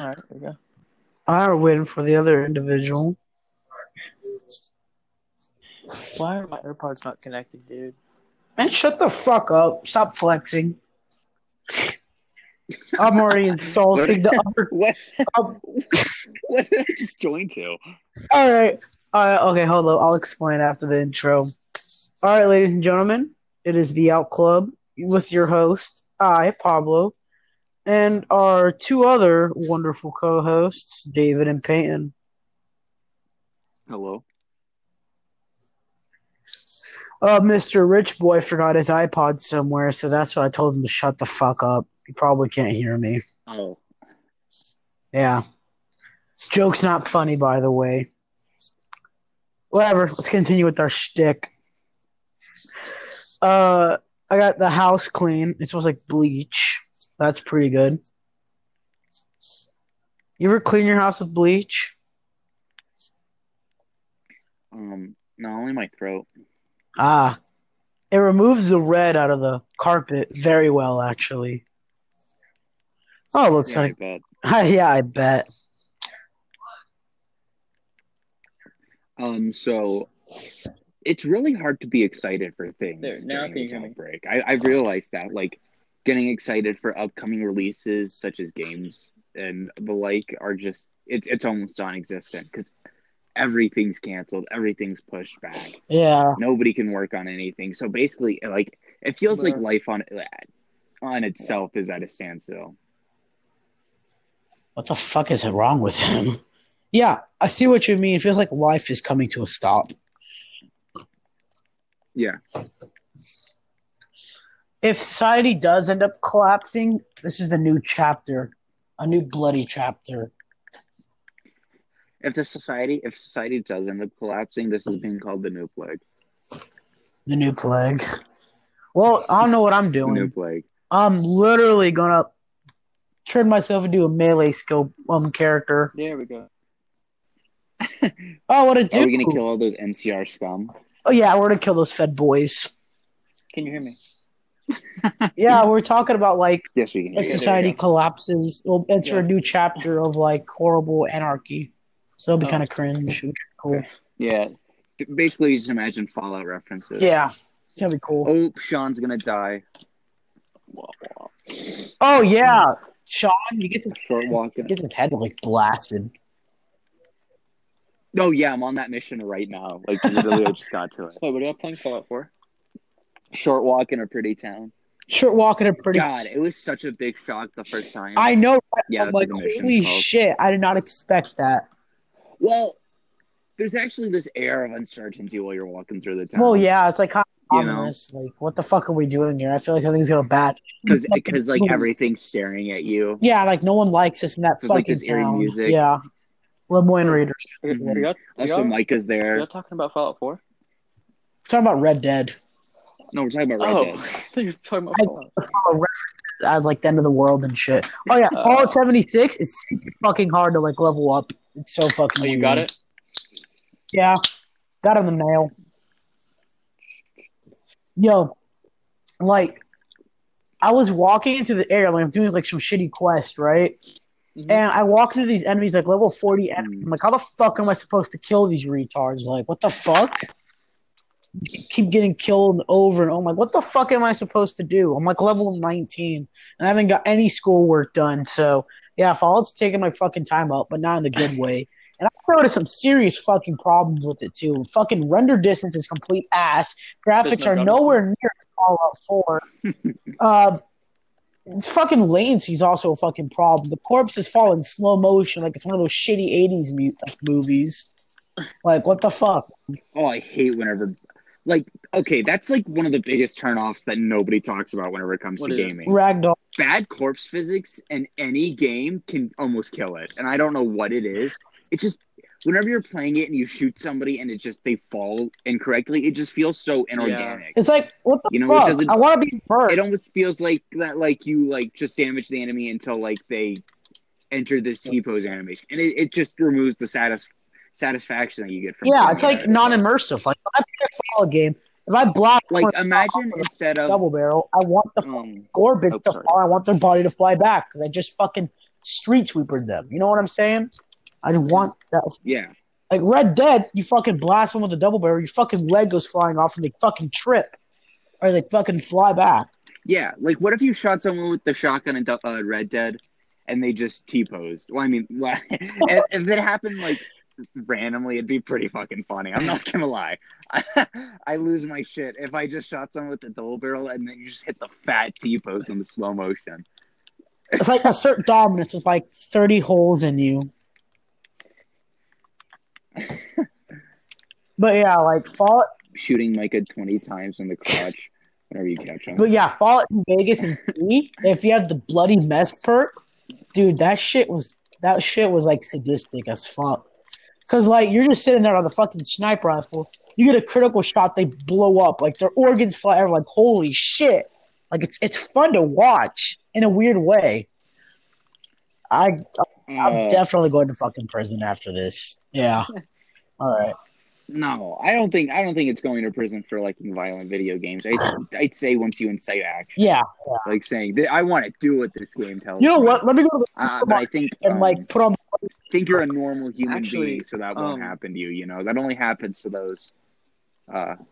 All right, there you go. I win for the other individual. Why are my AirPods not connected, dude? Man, shut the fuck up. Stop flexing. I'm already insulting the other. What did I just join to? All right. Okay, hold on. I'll explain after the intro. All right, ladies and gentlemen, it is the Out Club with your host, I, Pablo, and our two other wonderful co-hosts, David and Peyton. Hello. Mr. Rich Boy forgot his iPod somewhere, so that's why I told him to shut the fuck up. You probably can't hear me. Oh. Yeah. This joke's not funny, by the way. Whatever. Let's continue with our shtick. I got the house clean. It smells like bleach. That's pretty good. You ever clean your house with bleach? No, only my throat. Ah, it removes the red out of the carpet very well, actually. Oh, it looks like. Yeah, I bet. So it's really hard to be excited for things during this outbreak. I realized that, like, getting excited for upcoming releases such as games and the like are just it's almost non-existent because everything's canceled. Everything's pushed back. Yeah. Nobody can work on anything. So basically, like, it feels like life on itself is at a standstill. What the fuck is wrong with him? Yeah, I see what you mean. It feels like life is coming to a stop. Yeah. If society does end up collapsing, this is the new chapter. A new bloody chapter. If society does end up collapsing, this is being called the new plague. The new plague. Well, I don't know what I'm doing. The new plague. I'm literally gonna turn myself into a melee skill character. There we go. Oh, what a dude! Are we gonna kill all those NCR scum? Oh yeah, we're gonna kill those Fed boys. Can you hear me? Yeah, we're talking about, like, yes, we can hear. If society collapses, we'll enter a new chapter of, like, horrible anarchy. So it'll be kind of cringe. Cool. Yeah. Basically, you just imagine Fallout references. Yeah. It's going to be cool. Oh, Sean's going to die. Whoa. Oh, yeah. Sean, you get this short walk. You get his head, like, blasted. Oh, yeah. I'm on that mission right now. Like, literally, I just got to it. Wait, what are y'all playing Fallout 4? Short walk in a pretty town. Short walk in a pretty town. God, it was such a big shock the first time. I know. Yeah, I'm like, holy shit. I did not expect that. Well, there's actually this air of uncertainty while you're walking through the town. Well, yeah, it's like, ominous. Like, what the fuck are we doing here? I feel like everything's going bad. Because, like, everything's staring at you. Yeah, like, no one likes us in that fucking, like, this town. Music. Yeah. Lemoyne Raiders. Mm-hmm. Also, Micah's there. Are y'all talking about Fallout 4? We're talking about Red Dead. No, we're talking about Red Dead. You're talking about Fallout. I was like the end of the world and shit. Oh yeah, Fallout 76 is fucking hard to, like, level up. It's so fucking. Oh, you got it? Yeah, got it in the mail. Yo, like, I was walking into the area, like, I'm doing, like, some shitty quest, right? Mm-hmm. And I walk into these enemies, like, level 40 enemies. I'm like, how the fuck am I supposed to kill these retards? Like, what the fuck? Keep getting killed over and over. I'm like, what the fuck am I supposed to do? I'm like level 19, and I haven't got any schoolwork done. So yeah, Fallout's taking my fucking time up, but not in the good way. And I've noticed some serious fucking problems with it too. Fucking render distance is complete ass. Graphics are nowhere near Fallout 4. Fucking latency is also a fucking problem. The corpses fall in slow motion, like it's one of those shitty 80s movies. Like, what the fuck? Oh, I hate whenever. Like, okay, that's, like, one of the biggest turnoffs that nobody talks about whenever it comes to gaming. Ragdoll. Bad corpse physics in any game can almost kill it, and I don't know what it is. It's just, whenever you're playing it and you shoot somebody and it just, they fall incorrectly, it just feels so inorganic. Yeah. It's like, what the fuck? It doesn't, I want to be first. It almost feels like that, like, you, like, just damage the enemy until, like, they enter this T-pose animation. And it just removes the satisfaction that you get from it's like non-immersive. Like, I play a Fallout game. If I block, like, imagine instead of double barrel, I want the Gorbit to fall. I want their body to fly back because I just fucking Street Sweeper them. You know what I'm saying? I want that. Yeah. Like Red Dead, you fucking blast them with a double barrel, your fucking leg goes flying off and they fucking trip. Or they fucking fly back. Yeah, like what if you shot someone with the shotgun in Red Dead and they just T-posed? Well, I mean, if that happened like randomly, it'd be pretty fucking funny. I'm not gonna lie. I lose my shit if I just shot someone with the double barrel and then you just hit the fat T-pose in the slow motion. It's like a certain dominance with like 30 holes in you. But yeah, like Fallout shooting Micah 20 times in the crotch whenever you catch him. But yeah, Fallout in Vegas and me, if you have the bloody mess perk, dude, that shit was like sadistic as fuck. Cause like you're just sitting there on the fucking sniper rifle, you get a critical shot, they blow up, like their organs fly out, like holy shit. Like it's fun to watch in a weird way. I'm definitely going to fucking prison after this. Yeah. All right. No, I don't think it's going to prison for liking violent video games. I'd say once you incite action. Yeah. Like saying, I want to do what this game tells me. You know what? Let me go to the put on. I think you're a normal human being, so that won't happen to you. You know, that only happens to those.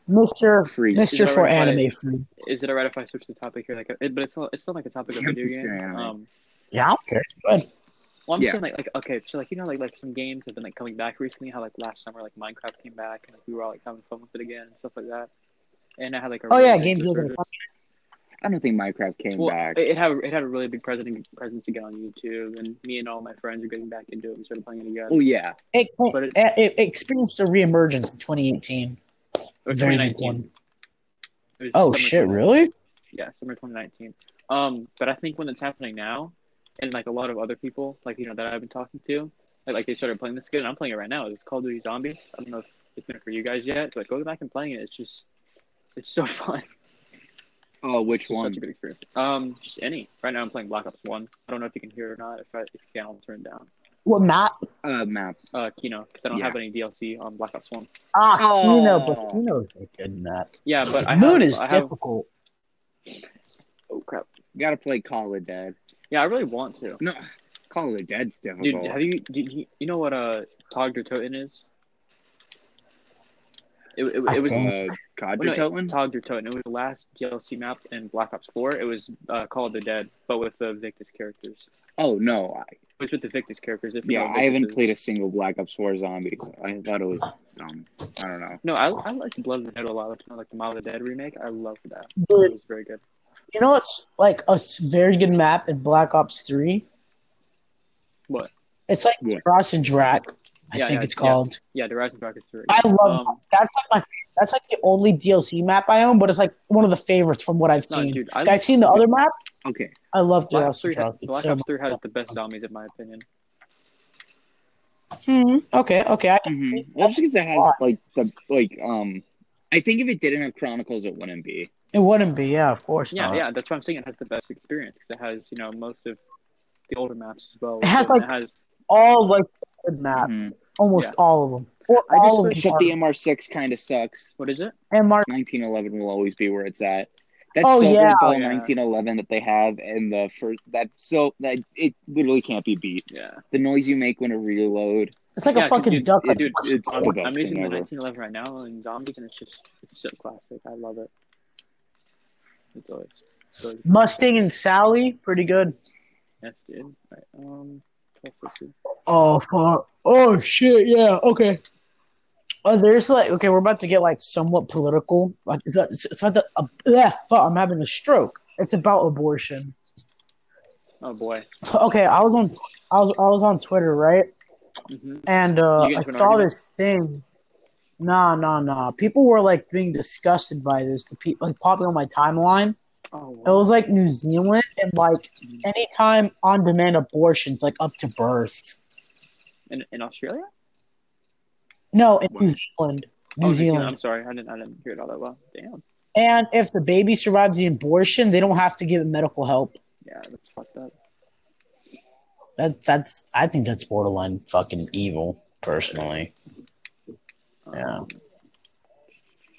Mr. for anime free. Is it alright if I switch the topic here? Like, but it's not like a topic of video games. Yeah, okay. Good. Well, I'm saying like okay, so like you know like some games have been like coming back recently. How like last summer like Minecraft came back and like we were all like having fun with it again and stuff like that. And I had like a games. I don't think Minecraft came back. It had a really big presence again on YouTube, and me and all my friends are getting back into it and started playing it again. Oh yeah, it experienced a reemergence in 2018. Or 2019. Oh shit! Really? Yeah, summer 2019. But I think when it's happening now, and like a lot of other people, like you know that I've been talking to, like they started playing this game. And I'm playing it right now. It's Call of Duty Zombies. I don't know if it's been for you guys yet, but go back and playing it. It's just, it's so fun. Oh, which one? Such a good experience. Just any. Right now, I'm playing Black Ops 1. I don't know if you can hear or not. If you can, I'll turn it down. What map? Maps. Kino, because I don't have any DLC on Black Ops 1. Kino, but Kino's a good map. Yeah, but Moon is difficult. Oh, crap. You gotta play Call of Dead. Yeah, I really want to. No, Call of Dead's difficult. Dude, you know what Tag der Toten is? It was Tag der Toten? Tag der Toten. It was the last DLC map in Black Ops 4. It was Call of the Dead, but with the Victus characters. Oh, no. It was with the Victus characters. I haven't played a single Black Ops 4 Zombies. I thought it was dumb. I don't know. No, I like Blood of the Dead a lot. I like the Mob of the Dead remake. I loved that. But it was very good. You know what's like a very good map in Black Ops 3? What? It's like Der Eisendrache. I think it's called. Yeah, Der Eisendrache is great. I love that. That's like my favorite. That's like the only DLC map I own, but it's like one of the favorites from what I've seen. Dude, I've seen the other map. Okay. I love Der Eisendrache. Black Ops 3 has the best zombies, in my opinion. Okay. Well, just because it has I think if it didn't have Chronicles, it wouldn't be. It wouldn't be, yeah, of course. Yeah, that's why I'm saying it has the best experience because it has most of the older maps as well. It has good maps, almost all of them. Except the MR6 kind of sucks. What is it? MR 1911 will always be where it's at. That silver ball 1911 that they have in the first that it literally can't be beat. Yeah, the noise you make when a reload. It's like a fucking duck. Dude, I'm using the 1911 right now in Zombies, and it's so classic. I love it. It's always Mustang and Sally, pretty good. Yes, dude. Right. Oh fuck! Oh shit! Yeah. Okay. We're about to get somewhat political. Like, it's about the fuck. I'm having a stroke. It's about abortion. Oh boy. Okay, I was on Twitter, right? Mm-hmm. And I saw this thing. Nah. People were being disgusted by this. The people popping on my timeline. Oh, wow. It was New Zealand and anytime on-demand abortions, up to birth. In Australia? No, in New Zealand. New Zealand. I'm sorry, I didn't hear it all that well. Damn. And if the baby survives the abortion, they don't have to give it medical help. Yeah, that's fucked up. I think that's borderline fucking evil, personally. Yeah.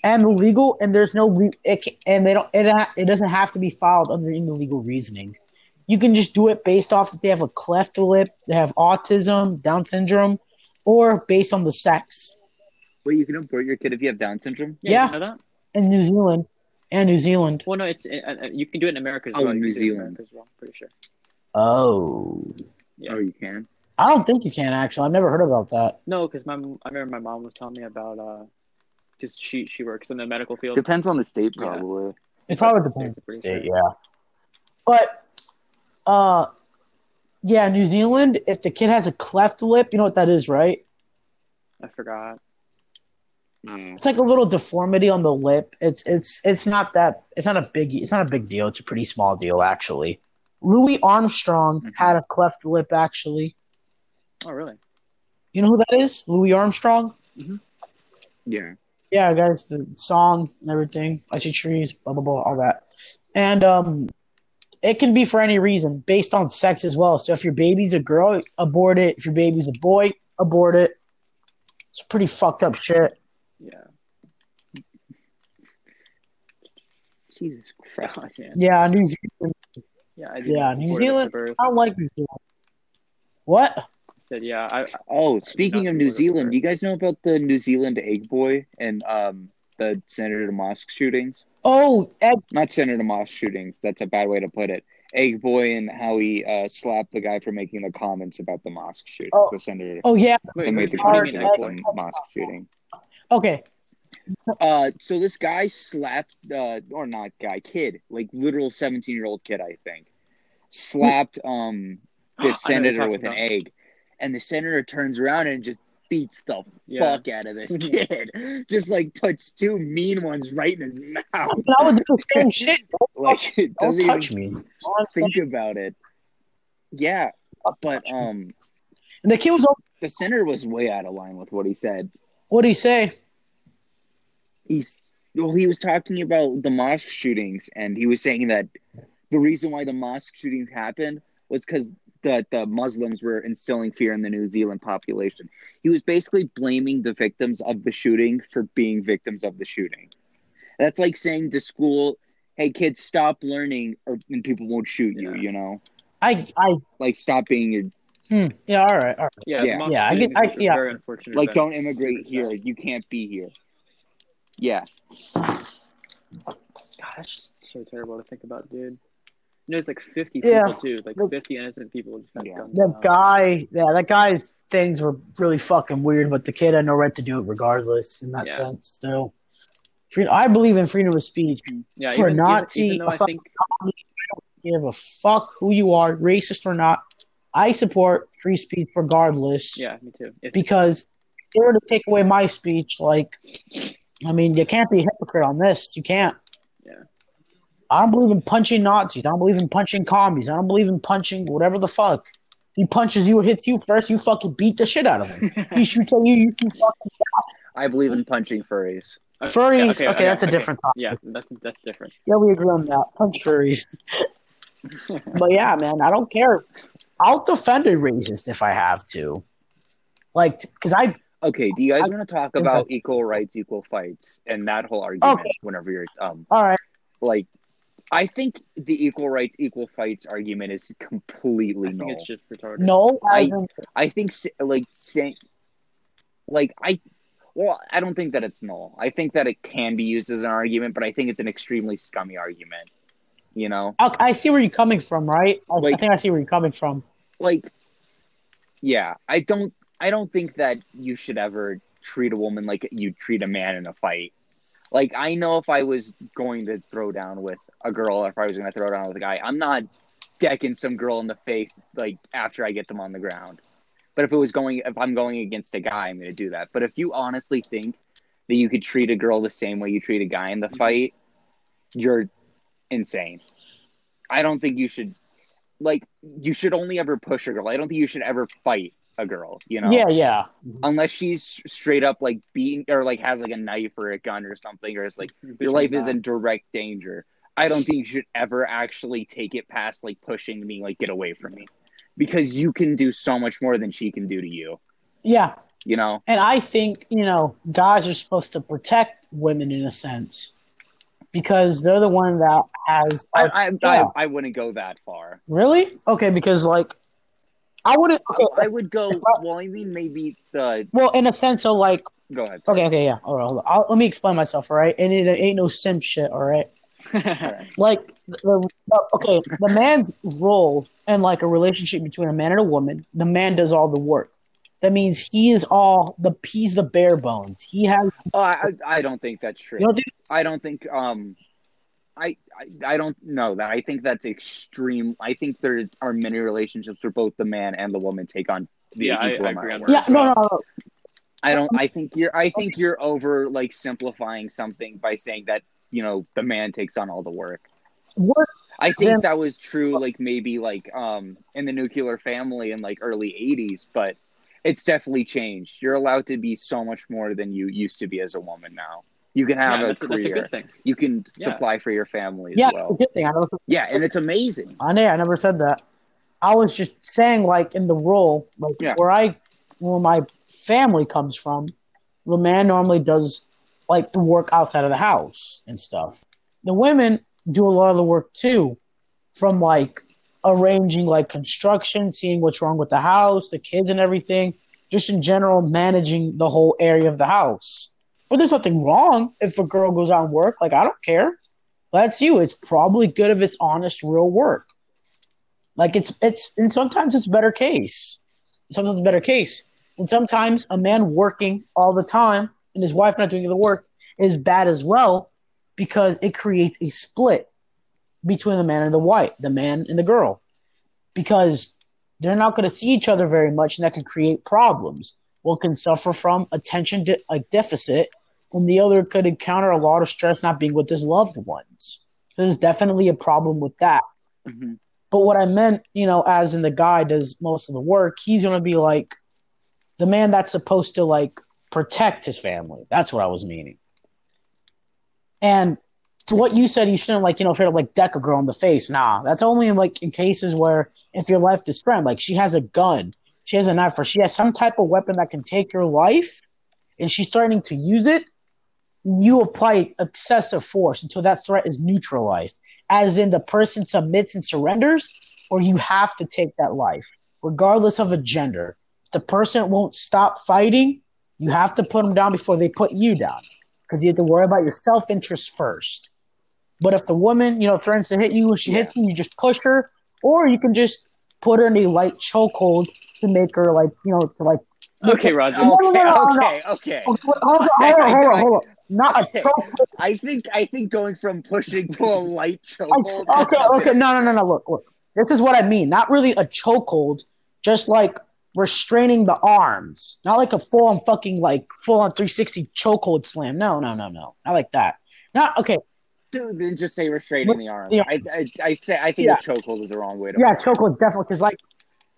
And illegal, and there's no, it doesn't have to be filed under illegal reasoning. You can just do it based off if they have a cleft lip, they have autism, Down syndrome, or based on the sex. Wait, you can abort your kid if you have Down syndrome? Yeah. You know that? In New Zealand. Well, no, it's you can do it in America as well. New Zealand as well, I'm pretty sure. Oh. Yeah. Oh, you can? I don't think you can, actually. I've never heard about that. No, because I remember my mom was telling me about because she works in the medical field. Depends on the state, probably. Yeah. It probably depends on the state, yeah. But, yeah, New Zealand, if the kid has a cleft lip, you know what that is, right? I forgot. It's like a little deformity on the lip. It's not that it's not a big deal. It's a pretty small deal, actually. Louis Armstrong had a cleft lip, actually. Oh, really? You know who that is? Louis Armstrong? Mm-hmm. Yeah. Yeah, guys, the song and everything. I see trees, blah, blah, blah, all that. And it can be for any reason, based on sex as well. So if your baby's a girl, abort it. If your baby's a boy, abort it. It's pretty fucked up shit. Yeah. Jesus Christ, man. Yeah, New Zealand. Yeah, New Zealand. I don't like New Zealand. What? I said, yeah. Speaking of New Zealand, do you guys know about the New Zealand Egg Boy and the Senator Mosque shootings? Oh, not Senator Mosque shootings. That's a bad way to put it. Egg Boy and how he slapped the guy for making the comments about the mosque shootings. Oh, the senator. Oh, yeah. Wait, made the comments about the mosque shooting. Okay. So this guy slapped, or not guy, kid, like literal 17-year-old kid, I think, slapped the senator with an egg, and the senator turns around and just beats the fuck out of this kid. Just like puts two mean ones right in his mouth. I would do the same shit. Like, it doesn't touch me. Think about it. Yeah, but and the kid was the senator was way out of line with what he said. What did he say? He was talking about the mosque shootings, and he was saying that the reason why the mosque shootings happened was because the Muslims were instilling fear in the New Zealand population. He was basically blaming the victims of the shooting for being victims of the shooting. That's like saying to school, hey, kids, stop learning and people won't shoot you, you know? I like, stop being your... Yeah, all right, all right. Yeah, I get very unfortunate. Like, don't immigrate here. You can't be here. Yeah. God, that's just so terrible to think about, dude. You know, it's like 50 people, too. Like, 50 innocent people. Just that guy's things were really fucking weird, but the kid had no right to do it regardless in that sense, still. I believe in freedom of speech. Yeah, for a Nazi, communist, I don't give a fuck who you are, racist or not. I support free speech regardless. Yeah, me too. Because if they were to take away my speech, like... I mean, you can't be a hypocrite on this. You can't. Yeah. I don't believe in punching Nazis. I don't believe in punching commies. I don't believe in punching whatever the fuck. If he punches you or hits you first, you fucking beat the shit out of him. He shoots at you, you shoot fucking out. I believe in punching furries. Okay, that's a different topic. Yeah, that's different. Yeah, we agree on that. Punch furries. But yeah, man, I don't care. I'll defend a racist if I have to. Like, because Okay, do you guys want to talk about equal rights, equal fights, and that whole argument whenever you're all right. Like, I think the equal rights, equal fights argument is completely null. I think it's just retarded. No, I think, like, saying... Like, I don't think that it's null. I think that it can be used as an argument, but I think it's an extremely scummy argument, you know? I see where you're coming from, right? I think I see where you're coming from. Like, yeah, I don't think that you should ever treat a woman like you treat a man in a fight. Like, I know if I was going to throw down with a girl, if I was going to throw down with a guy, I'm not decking some girl in the face, like, after I get them on the ground. But if I'm going against a guy, I'm going to do that. But if you honestly think that you could treat a girl the same way you treat a guy in the fight, you're insane. I don't think you should, like, you should only ever push a girl. I don't think you should ever fight a girl, you know? Yeah. Unless she's straight up, like, beating, or, like, has, like, a knife or a gun or something, or it's, like, your life is in direct danger. I don't think you should ever actually take it past, like, pushing me, like, get away from me. Because you can do so much more than she can do to you. Yeah. You know? And I think, you know, guys are supposed to protect women in a sense. because they're the one that has. I wouldn't go that far. Really? Okay, because like I wouldn't. Okay, I would go. Well, I mean, maybe the. Well, in a sense of like. Go ahead. Sorry. Okay. Yeah. All right. Hold on. Let me explain myself. All right, and it ain't no simp shit. All right. All right. Like, the man's role in like a relationship between a man and a woman, the man does all the work. That means he's the bare bones. He has. Oh, I don't think that's true. You don't think I don't think. I don't know that. I think that's extreme. I think there are many relationships where both the man and the woman take on. I agree on that. Yeah, no. I think you're over like simplifying something by saying that the man takes on all the work. I think that was true, like maybe like in the nuclear family in like early 80s, but. It's definitely changed. You're allowed to be so much more than you used to be as a woman now. You can have a career. That's a good thing. You can supply for your family as well. Yeah, it's a good thing. And it's amazing. I never said that. I was just saying, like, in the role, like, where my family comes from, the man normally does, like, the work outside of the house and stuff. The women do a lot of the work, too, from, like, arranging like construction, seeing what's wrong with the house, the kids and everything, just in general managing the whole area of the house. But there's nothing wrong if a girl goes out and work. Like, I don't care. That's you. It's probably good if it's honest, real work. Like it's and sometimes it's better case. And sometimes a man working all the time and his wife not doing the work is bad as well, because it creates a split between the man and the man and the girl, because they're not going to see each other very much, and that can create problems. One can suffer from attention deficit, and the other could encounter a lot of stress not being with his loved ones. So there's definitely a problem with that. Mm-hmm. But what I meant, as in the guy does most of the work, he's going to be like the man that's supposed to like protect his family. That's what I was meaning. And so what you said, you shouldn't straight up like deck a girl in the face. Nah, that's only in cases where if your life is threatened, like she has a gun, she has a knife, or she has some type of weapon that can take your life, and she's starting to use it. You apply excessive force until that threat is neutralized, as in the person submits and surrenders, or you have to take that life, regardless of a gender. If the person won't stop fighting, you have to put them down before they put you down, because you have to worry about your self-interest first. But if the woman, threatens to hit you, if she hits you, you just push her, or you can just put her in a light chokehold to make her, Okay, Roger. Okay. Hold on. Not a chokehold. I think going from pushing to a light chokehold. Okay. No. Look. This is what I mean. Not really a chokehold, just like restraining the arms. Not like a full-on fucking, full-on 360 chokehold slam. No. Not like that. Then just say restraining the arm. I think a chokehold is the wrong way to. Yeah, chokehold's definitely because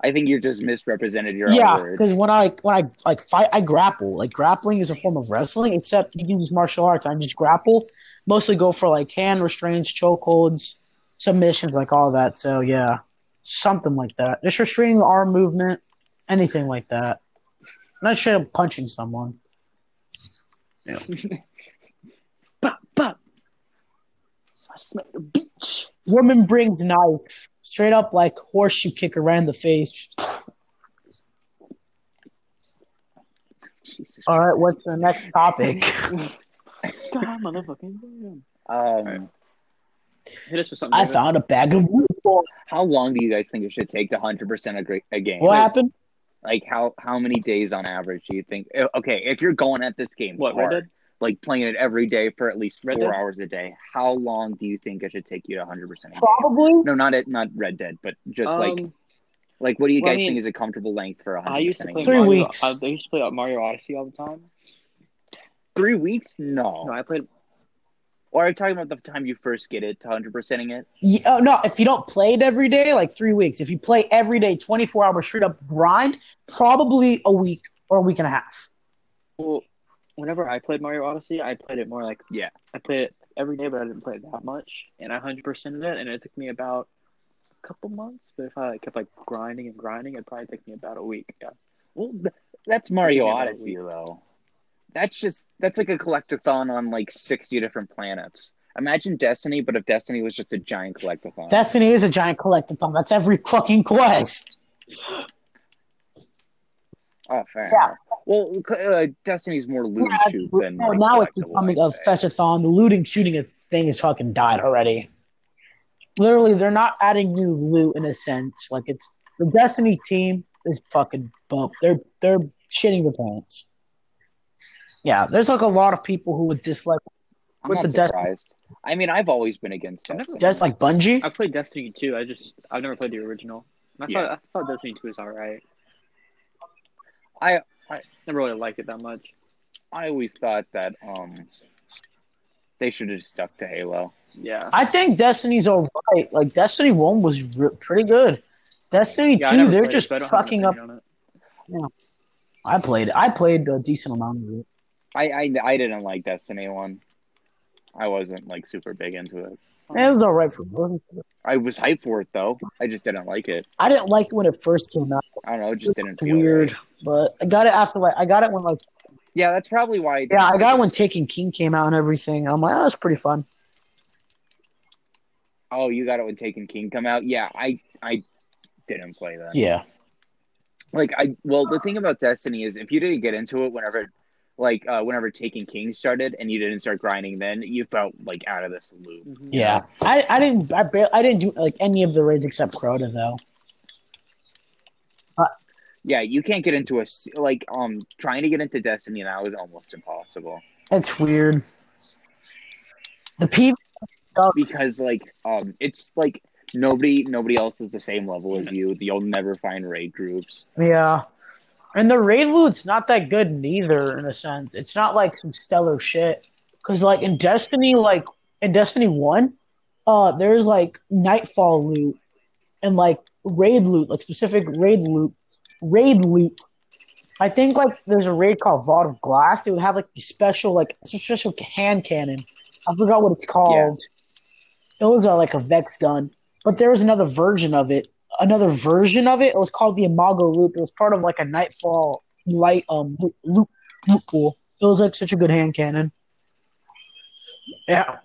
I think you just misrepresented your own words. Yeah, because when I fight, I grapple. Like grappling is a form of wrestling, except you use martial arts. I just grapple, mostly go for hand restraints, chokeholds, submissions, all that. So yeah, something like that. Just restraining the arm movement, anything like that. I'm not sure I'm punching someone. Yeah. Pop. The beach. Woman brings knife. Straight up horseshoe kick around in the face. Jesus. All right, what's the next topic? Hit us with something. I found a bag of wood. How long do you guys think it should take to 100% a game? What happened? How many days on average do you think? Okay, if you're going at this game, Red Dead? Playing it every day for at least 4 hours a day. How long do you think it should take you to 100%? Probably. No, not Red Dead, but just what do you guys think is a comfortable length for 100%? I used to play 3 weeks. I used to play Mario Odyssey all the time. 3 weeks? No, I played. Or are you talking about the time you first get it to 100%ing it? Yeah, no, if you don't play it every day, 3 weeks. If you play every day, 24 hours straight up grind, probably a week or a week and a half. Well. Whenever I played Mario Odyssey, I played it more I played it every day, but I didn't play it that much, and I 100%ed it, and it took me about a couple months. But if I kept grinding, it'd probably take me about a week. Yeah. Well, that's Mario Odyssey though. That's a collectathon on 60 different planets. Imagine Destiny, but if Destiny was just a giant collectathon. Destiny is a giant collectathon. That's every fucking quest. Oh, fair. Yeah. Well, Destiny's more looting shoot than... Well, now it's becoming a fetch-a-thon. The looting shooting thing is fucking died already. Literally, they're not adding new loot in a sense. Like, it's... The Destiny team is fucking bumped. They're shitting their pants. Yeah, there's like a lot of people who would dislike... I'm not surprised. I mean, I've always been against Destiny. Just like Bungie? I've played Destiny 2. I've never played the original. I thought Destiny 2 was alright. I never really liked it that much. I always thought that they should have stuck to Halo. Yeah. I think Destiny's alright. Like, Destiny 1 was pretty good. Destiny 2, they're just fucking up. Yeah. I played a decent amount of it. I didn't like Destiny 1. I wasn't, like, super big into it. It was all right for me. I was hyped for it, though. I just didn't like it. I didn't like it when it first came out. I don't know. It just didn't feel weird. Right. But I got it after, like, Yeah, that's probably why. I got it when Taken King came out and everything. I'm like, oh, that's pretty fun. Oh, you got it when Taken King come out? Yeah, I didn't play that. Yeah. Like, the thing about Destiny is if you didn't get into it whenever Taken King started and you didn't start grinding, then you felt like out of this loop. Mm-hmm. Yeah, I didn't do like any of the raids except Crota though. Yeah, you can't get into trying to get into Destiny now is almost impossible. It's weird. The PvP stuff because it's like nobody else is the same level as you. You'll never find raid groups. Yeah. And the raid loot's not that good neither, in a sense. It's not like some stellar shit. Because, like, in Destiny 1, there's, like, Nightfall loot and, like, raid loot, like, specific raid loot. I think, like, there's a raid called Vault of Glass. It would have, like, a special hand cannon. I forgot what it's called. Yeah. It was, like, a Vex gun. But there was another version of it. It was called the Imago Loop. It was part of like a Nightfall light loop pool. It was like such a good hand cannon. Yeah.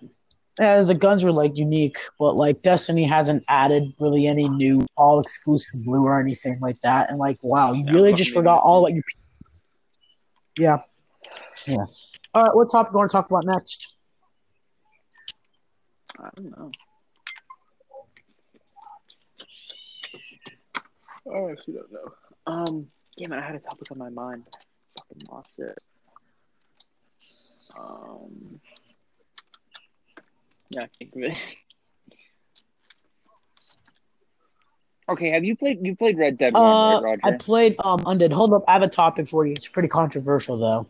The guns were like unique, but like Destiny hasn't added really any new all exclusive loot or anything like that. And like, wow, you really just forgot all that you. Yeah. Yeah. All right, what topic do you want to talk about next? I don't know. Oh, I actually don't know. Yeah, man, I had a topic on my mind, but I fucking lost it. Yeah, I think of it. Okay, have you played Red Dead 1, right, Roger? I played Undead. Hold up, I have a topic for you. It's pretty controversial, though.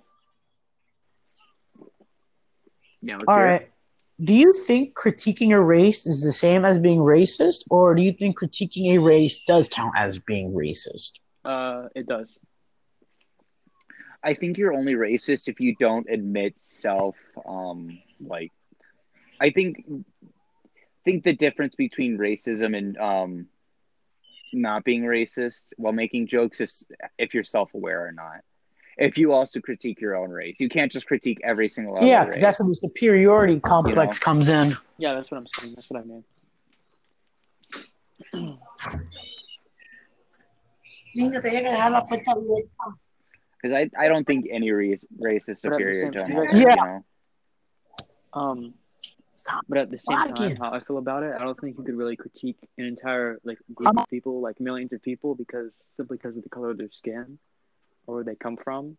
Yeah, let's hear it. All right. Do you think critiquing a race is the same as being racist, or do you think critiquing a race does count as being racist? It does. I think you're only racist if you don't admit self. I think the difference between racism and not being racist while making jokes is if you're self-aware or not. If you also critique your own race, you can't just critique every single other race. Yeah, because that's where the superiority complex comes in. Yeah, that's what I'm saying. That's what I mean. Because I don't think any race is superior to another. Yeah. You know? But at the same time, how I feel about it, I don't think you could really critique an entire like group of people, like millions of people, simply because of the color of their skin. Or where they come from,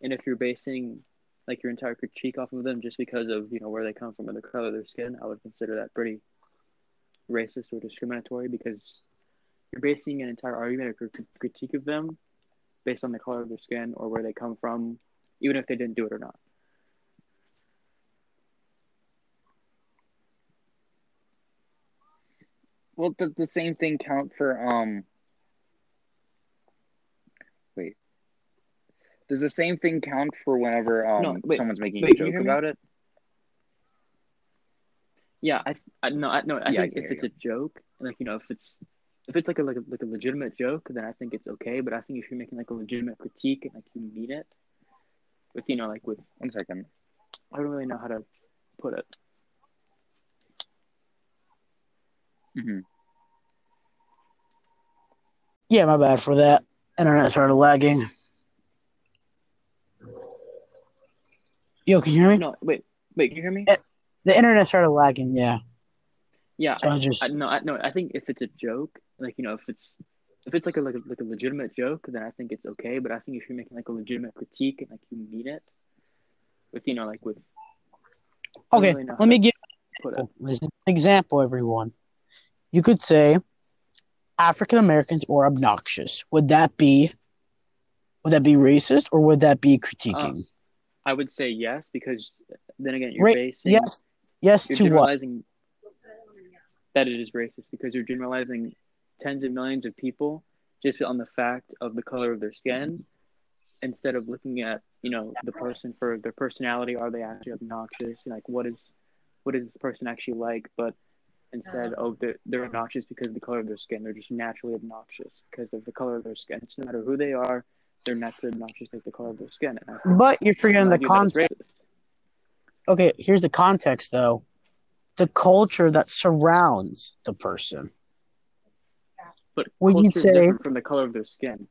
and if you're basing like your entire critique off of them just because of where they come from and the color of their skin, I would consider that pretty racist or discriminatory because you're basing an entire argument or critique of them based on the color of their skin or where they come from, even if they didn't do it or not. Well, does the same thing count for Does the same thing count for whenever someone's making a joke about it? Yeah, I think if it's a joke, like if it's like a legitimate joke, then I think it's okay. But I think if you're making like a legitimate critique and like you mean it, with 1 second, I don't really know how to put it. Mm-hmm. Yeah, my bad for that. Internet started lagging. Yo, can you hear me? No, wait, can you hear me? The internet started lagging, yeah. Yeah, so I think if it's a joke, like, you know, if it's like a legitimate joke, then I think it's okay. But I think if you're making like a legitimate critique and like you mean it, with, you know, like with. Okay, really let me give an example, everyone. You could say African Americans are obnoxious. Would that be racist or would that be critiquing? I would say yes, because then again, you're basing yes you're to generalizing what? That it is racist because you're generalizing tens of millions of people just on the fact of the color of their skin instead of looking at, you know, the person for their personality. Are they actually obnoxious? Like, what is this person actually like? But instead, they're obnoxious because of the color of their skin. They're just naturally obnoxious because of the color of their skin. It's no matter who they are, they're naturally obnoxious because of the color of their skin. But you're forgetting the context. Okay, here's the context, though. The culture that surrounds the person. But culture is different from the color of their skin.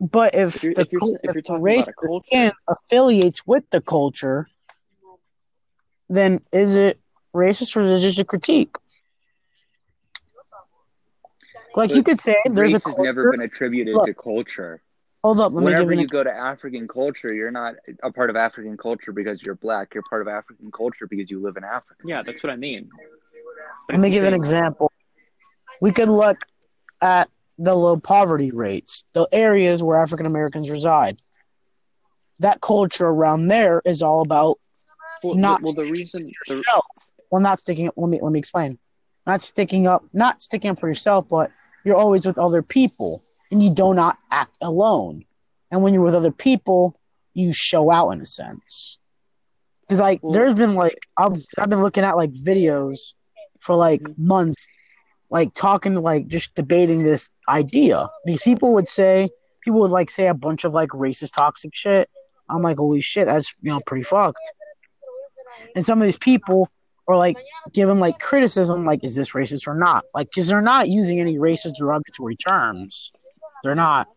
But if you're talking race about a culture, skin affiliates with the culture, then is it racist or is it just a critique? Like, so you could say there's a culture. Race has never been attributed to culture. Hold up. Whenever you go to African culture, you're not a part of African culture because you're black. You're part of African culture because you live in Africa. Yeah, that's what I mean. But let me give an example. We could look at the low poverty rates, the areas where African Americans reside. That culture around there is all about not sticking up. Let me explain. Not sticking up for yourself, but you're always with other people, and you do not act alone. And when you're with other people, you show out in a sense. Because there's been I've been looking at videos for months, talking to just debating this idea. Because people would say a bunch of racist toxic shit. I'm like, holy shit, that's pretty fucked. And some of these people are giving criticism, is this racist or not? Because they're not using any racist derogatory terms. They're not.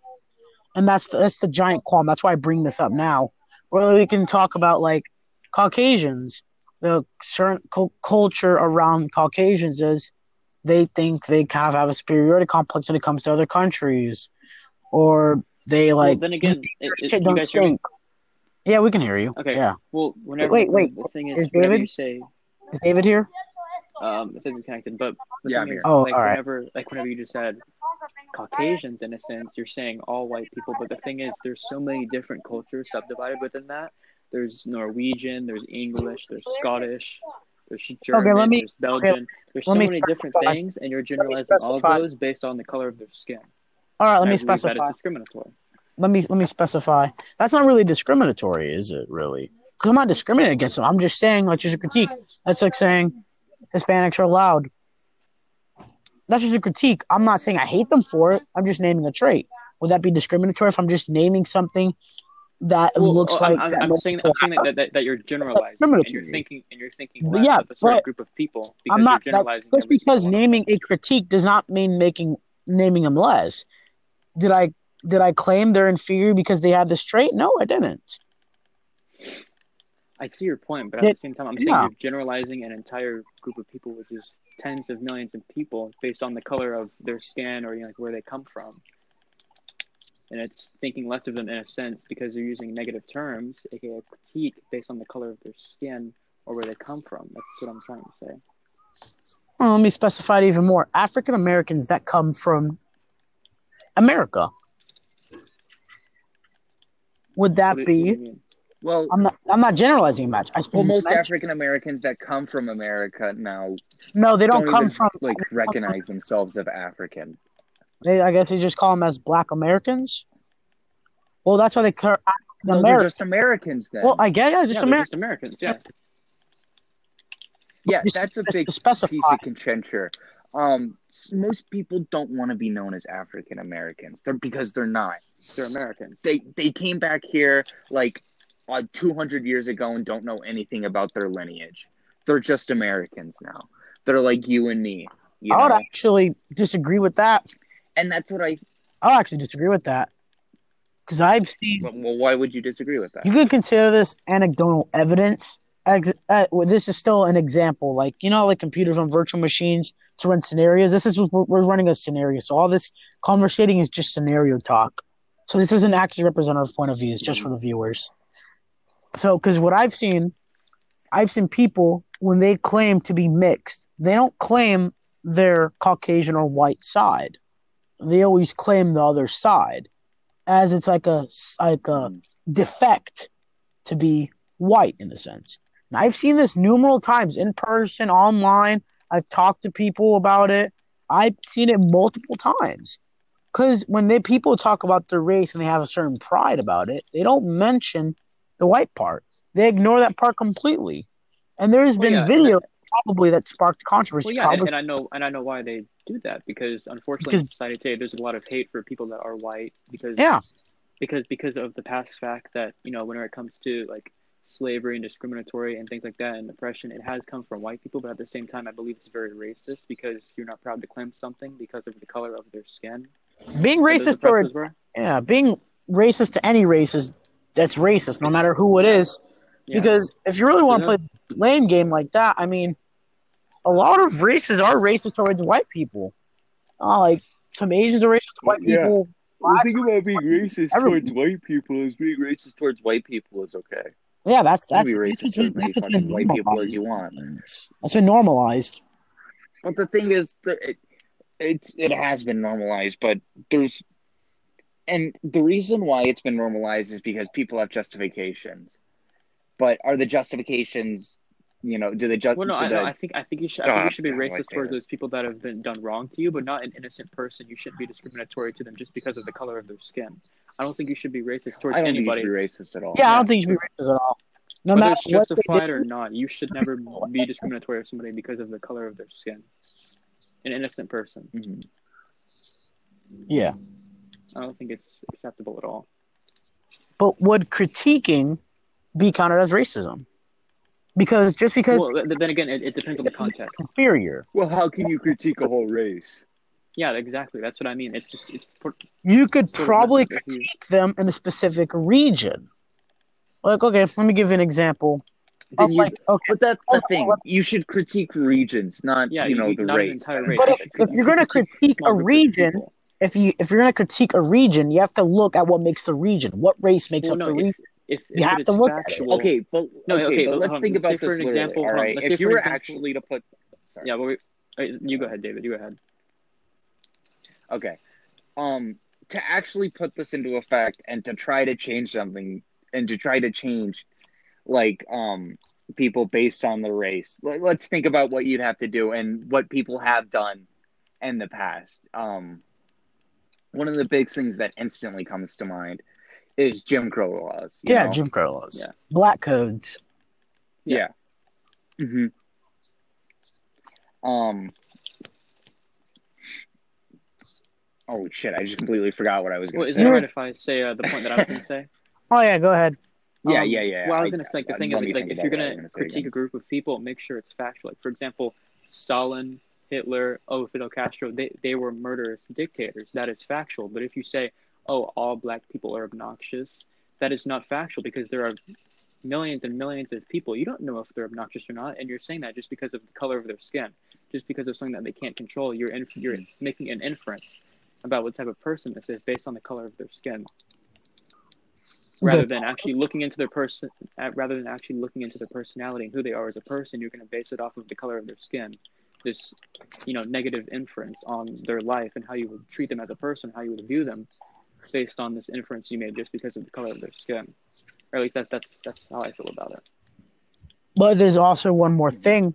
And that's the giant qualm. That's why I bring this up now. Or we can talk about Caucasians. The certain culture around Caucasians is they think they kind of have a superiority complex when it comes to other countries. Or they Well, then again, shit don't stink. Yeah, we can hear you. Okay. Yeah. Well, whenever the thing is David, you say, is David here? It says he's connected, but yeah, I'm here. Oh, all right. Whenever you just said Caucasians, in a sense, you're saying all white people. But the thing is, there's so many different cultures subdivided within that. There's Norwegian, there's English, there's Scottish, there's German, there's Belgian. There's so many different things, and you're generalizing all of those based on the color of their skin. All right, let me specify. That is discriminatory. Let me specify. That's not really discriminatory, is it? Really? Because I'm not discriminating against them. I'm just saying, just a critique. That's like saying Hispanics are loud. That's just a critique. I'm not saying I hate them for it. I'm just naming a trait. Would that be discriminatory if I'm just naming something that looks like? I'm saying that you're generalizing. And you're thinking less of a certain group of people. Because I'm not. You're generalizing just because naming a critique does not mean naming them less. Did I claim they're inferior because they have this trait? No, I didn't. I see your point, but at the same time, I'm saying you're generalizing an entire group of people, which is tens of millions of people, based on the color of their skin or where they come from. And it's thinking less of them in a sense because you're using negative terms, aka critique, based on the color of their skin or where they come from. That's what I'm trying to say. Well, let me specify it even more. African Americans that come from America. Would that be? Well, I'm not generalizing much. Most African Americans that come from America now. No, they don't come even, from. Recognize themselves as African. I guess they just call them as Black Americans. Well, that's why they call they're just Americans then. Well, I guess just Americans. Yeah. Yeah, that's a big piece of conjecture. Most people don't want to be known as African Americans. Because they're not. They're American. They came back here 200 years ago and don't know anything about their lineage. They're just Americans now. They're like you and me. I would actually disagree with that. And that's what I'll actually disagree with that. Because I've seen... Well, why would you disagree with that? You could consider this anecdotal evidence. This is still an example. Like, you know, like computers on virtual machines to run scenarios? This is... We're running a scenario. So all this conversating is just scenario talk. So this isn't actually representative point of view. It's just for the viewers. So, because what I've seen people, when they claim to be mixed, they don't claim their Caucasian or white side. They always claim the other side, as it's like a defect to be white in a sense. And I've seen this numerous times in person, online. I've talked to people about it. I've seen it multiple times. Because when people talk about their race and they have a certain pride about it, they don't mention the white part. They ignore that part completely. And there's been video probably that sparked controversy. Well, yeah, and I know why they do that, because unfortunately in society today there's a lot of hate for people that are white because of the past fact that, you know, whenever it comes to like slavery and discriminatory and things like that and oppression, it has come from white people, but at the same time I believe it's very racist because you're not proud to claim something because of the color of their skin. Being racist to any race that's racist, no matter who it is. Yeah. Because if you really want to play the blame game like that, I mean, a lot of races are racist towards white people. Like, some Asians are racist to white people. The thing about being racist towards white people is being racist towards white people is okay. Yeah, that's you can be racist towards white people as you want. That's been normalized. But the thing is, it has been normalized, but there's... And the reason why it's been normalized is because people have justifications. But are the justifications, you know, do they just? Well, no, I think you should be racist towards those people that have been done wrong to you, but not an innocent person. You shouldn't be discriminatory to them just because of the color of their skin. I don't think you should be racist towards anybody. I don't think you should be racist at all. Yeah, I don't think you should be racist at all. No matter whether it's justified or not, you should never be discriminatory of somebody because of the color of their skin. An innocent person. Mm-hmm. Yeah. I don't think it's acceptable at all. But would critiquing be counted as racism? Because just because... Well, then again, it depends on the context. Inferior. Well, how can you critique a whole race? Yeah, exactly. That's what I mean. It's just... You could probably critique them in a specific region. Like, okay, let me give you an example. But that's the thing. You should critique regions, not, the race. But if you're going to critique a region... People. If you're going to critique a region, you have to look at what makes the region. What race makes up the region? If you have to look factual, at it. But let's think about this. For an example, all right. If you were actually to put, sorry. Yeah, you go ahead, David. You go ahead. Okay, to actually put this into effect and to try to change something and to try to change, like people based on the race. Let's think about what you'd have to do and what people have done in the past. One of the big things that instantly comes to mind is Jim Crow laws. Jim Crow laws. Yeah. Black codes. Yeah. Mm-hmm. Oh, shit. I just completely forgot what I was going to say. Is it all right if I say the point that I was going to say? Oh, yeah. Go ahead. Yeah. Well, I was going to say, the thing is, like, if you're going to critique a group of people, make sure it's factual. Like, for example, Stalin... Hitler, Fidel Castro, they were murderous dictators. That is factual. But if you say, all black people are obnoxious, that is not factual because there are millions and millions of people. You don't know if they're obnoxious or not, and you're saying that just because of the color of their skin, just because of something that they can't control. You're making an inference about what type of person this is based on the color of their skin, rather than actually looking into their personality and who they are as a person. You're going to base it off of the color of their skin. This, negative inference on their life and how you would treat them as a person, how you would view them, based on this inference you made just because of the color of their skin. Or at least that's how I feel about it. But there's also one more thing.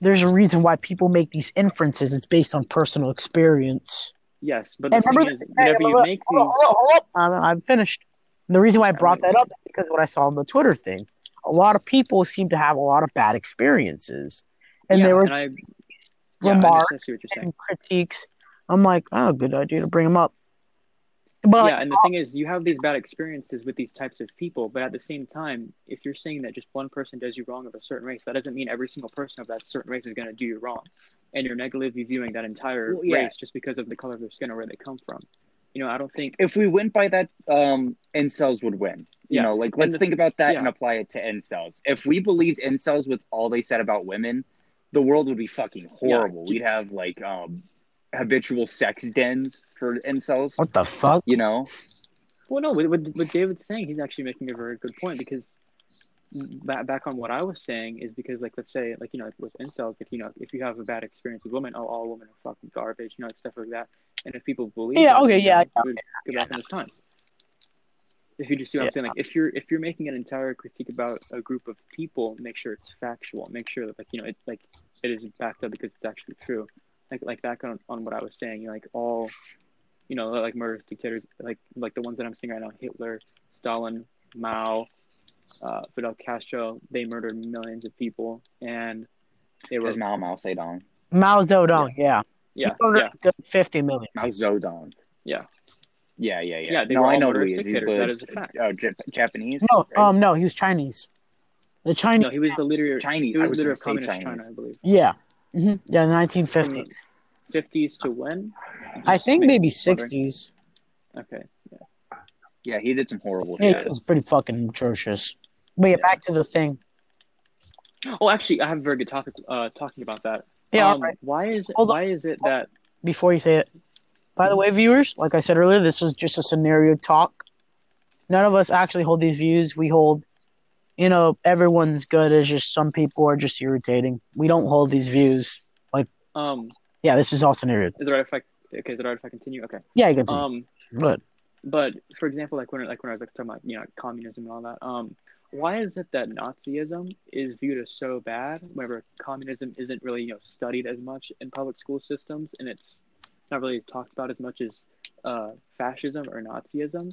There's a reason why people make these inferences. It's based on personal experience. Yes, but I'm finished. And the reason why I brought that up is because what I saw on the Twitter thing. A lot of people seem to have a lot of bad experiences. And there were remarks and critiques. I'm like, good idea to bring them up. But yeah, and the thing is, you have these bad experiences with these types of people, but at the same time, if you're saying that just one person does you wrong of a certain race, that doesn't mean every single person of that certain race is going to do you wrong. And you're negatively viewing that entire race just because of the color of their skin or where they come from. You know, I don't think... If we went by that, incels would win. You know, like, let's think about that and apply it to incels. If we believed incels with all they said about women, the world would be fucking horrible. Yeah. We'd have, like... habitual sex dens for incels. What the fuck? You know? Well, no, what David's saying, he's actually making a very good point, because back on what I was saying is because, like, let's say, like, you know, with incels, like, you know, if you have a bad experience with women, oh, all women are fucking garbage, you know, stuff like that. And if people believe go back in this time. If you just see what I'm saying, like, if you're making an entire critique about a group of people, make sure it's factual. Make sure that, like, you know, it, like, it is backed up because it's actually true. Like back on what I was saying, you know, like all, you know, like murderous dictators, like the ones that I'm seeing right now, Hitler, Stalin, Mao, Fidel Castro, they murdered millions of people, and they were Mao Zedong, yeah, 50 million. Mao Zedong, yeah. Yeah, I know who he is. He's the Japanese. No, right? No, he was Chinese. The Chinese. No, he was the leader. Chinese. He was the leader of communist China, I believe. Yeah. Mm-hmm. Yeah, 1950s. 50s to when? I think maybe 60s. Okay. Yeah, he did some horrible shit. It was pretty fucking atrocious. But yeah, back to the thing. Oh, actually, I have a very good topic talking about that. Yeah, all right. Why is it that... Before you say it. By the way, viewers, like I said earlier, this was just a scenario talk. None of us actually hold these views. We hold... You know, everyone's good. It's just some people are just irritating. We don't hold these views. Like, yeah, this is all scenario. Is it right if I continue? Okay. Yeah, you can continue. Good. But for example, like when I was like talking about, you know, communism and all that. Why is it that Nazism is viewed as so bad, whenever communism isn't really, you know, studied as much in public school systems, and it's not really talked about as much as fascism or Nazism?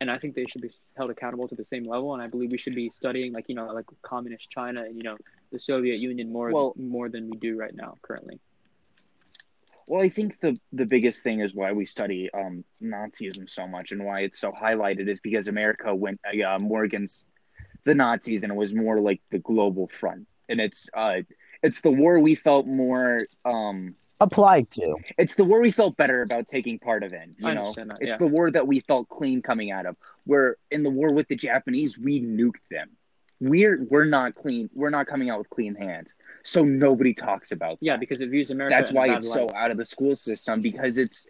And I think they should be held accountable to the same level. And I believe we should be studying, like, you know, like communist China and, you know, the Soviet Union more than we do right now currently. Well, I think the biggest thing is why we study Nazism so much and why it's so highlighted is because America went more against the Nazis, and it was more like the global front. And it's the war we felt more applied to. It's the war we felt better about taking part of in. You know, it's the war that we felt clean coming out of. Where in the war with the Japanese, we nuked them. We're not clean. We're not coming out with clean hands. So nobody talks about that. Yeah, because it views America. That's why it's so out of the school system, because it's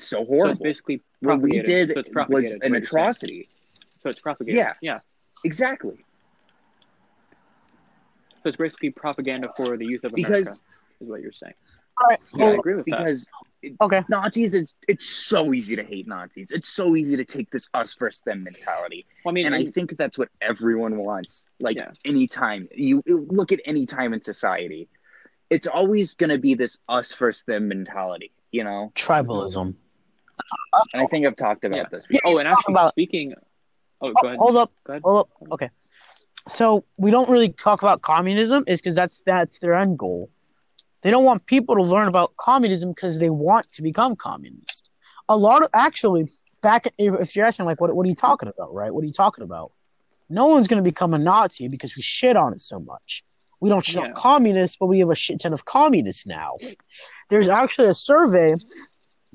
so horrible. So it's basically what we did was an atrocity. So it's propagated. Yeah. Exactly. So it's basically propaganda for the youth of America. Because is what you're saying. Right. Yeah, I agree with that. Nazis it's so easy to hate Nazis. It's so easy to take this us versus them mentality. Well, I mean, and I think that's what everyone wants. Like any time you look at any time in society, it's always going to be this us versus them mentality. You know, tribalism. And I think I've talked about this. Before. Oh, and actually speaking. Oh, go ahead. Hold up. Okay, so we don't really talk about communism, is because that's their end goal. They don't want people to learn about communism because they want to become communist. A lot of if you're asking, like, what are you talking about, right? What are you talking about? No one's going to become a Nazi because we shit on it so much. We don't shit on communists, but we have a shit ton of communists now. There's actually a survey.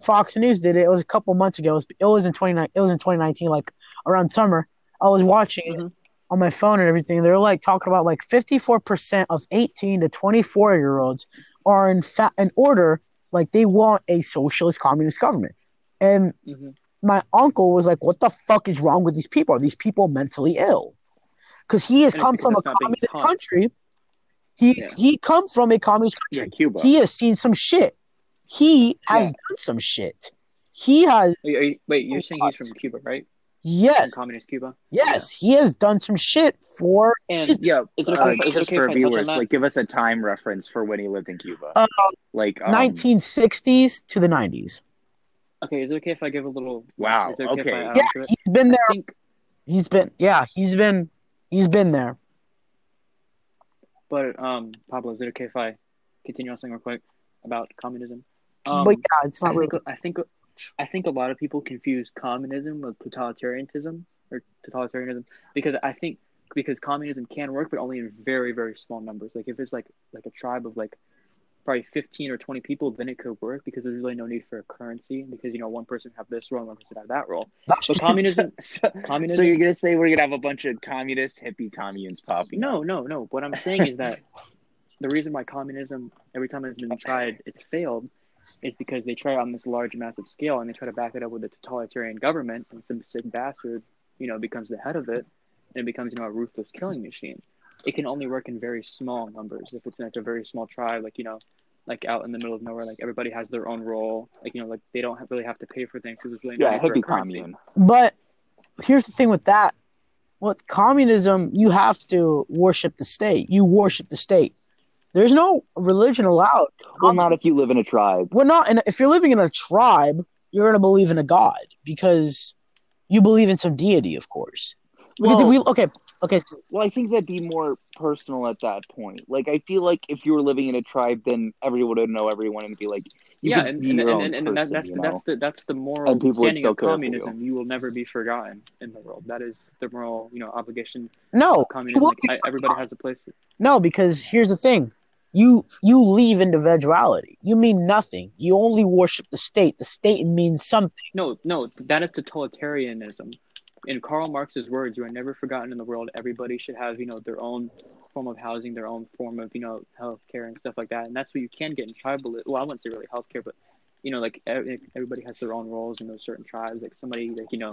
Fox News did it. It was a couple months ago. It was in 2019, like around summer. I was watching it on my phone and everything. They're like talking about like 54% of 18 to 24 year olds are in order, like they want a socialist communist government. And my uncle was like, "What the fuck is wrong with these people? Are these people mentally ill?" Because he has come from a communist country. He come from a communist country. Yeah, Cuba. He has seen some shit. He has done some shit. He has. Wait, you're saying he's from Cuba, right? Yes. Communist Cuba. Yes, he has done some shit for. Is it okay for viewers, like, give us a time reference for when he lived in Cuba. 1960s to the 90s. Okay, is it okay if I give a little? Wow. Is it okay? He's been there. He's been there. But Pablo, is it okay if I continue on something real quick about communism? But yeah, it's not really. I think I think a lot of people confuse communism with totalitarianism because communism can work, but only in very, very small numbers. Like if it's like a tribe of like probably 15 or 20 people, then it could work because there's really no need for a currency because, you know, one person have this role and one person have that role. So communism. So you're going to say we're going to have a bunch of communist hippie communes popping up? No. What I'm saying is that the reason why communism, every time it's been tried, it's failed is because they try it on this large, massive scale and they try to back it up with a totalitarian government and some sick bastard, you know, becomes the head of it and it becomes, you know, a ruthless killing machine. It can only work in very small numbers. If it's like a very small tribe, like, you know, like out in the middle of nowhere, like everybody has their own role. Like, you know, like they don't really have to pay for things. So there's really no need for communism. But here's the thing with that. With communism, you have to worship the state. You worship the state. There's no religion allowed. Well, not if you live in a tribe. Well, not, and if you're living in a tribe, you're going to believe in a god because you believe in some deity, of course. Because well, if we, okay. Well, I think that'd be more personal at that point. Like, I feel like if you were living in a tribe, then everyone would know everyone and be like, that's the moral standing of communism. You will never be forgotten in the world. That is the moral, you know, obligation. No, communism. Like, everybody has a place. No, because here's the thing. You leave individuality. You mean nothing. You only worship the state. The state means something. No, that is totalitarianism. In Karl Marx's words, you are never forgotten in the world. Everybody should have, you know, their own form of housing, their own form of, you know, healthcare and stuff like that. And that's what you can get in tribalism. Well, I wouldn't say really healthcare, but, you know, like everybody has their own roles in those certain tribes. Like somebody, like, you know,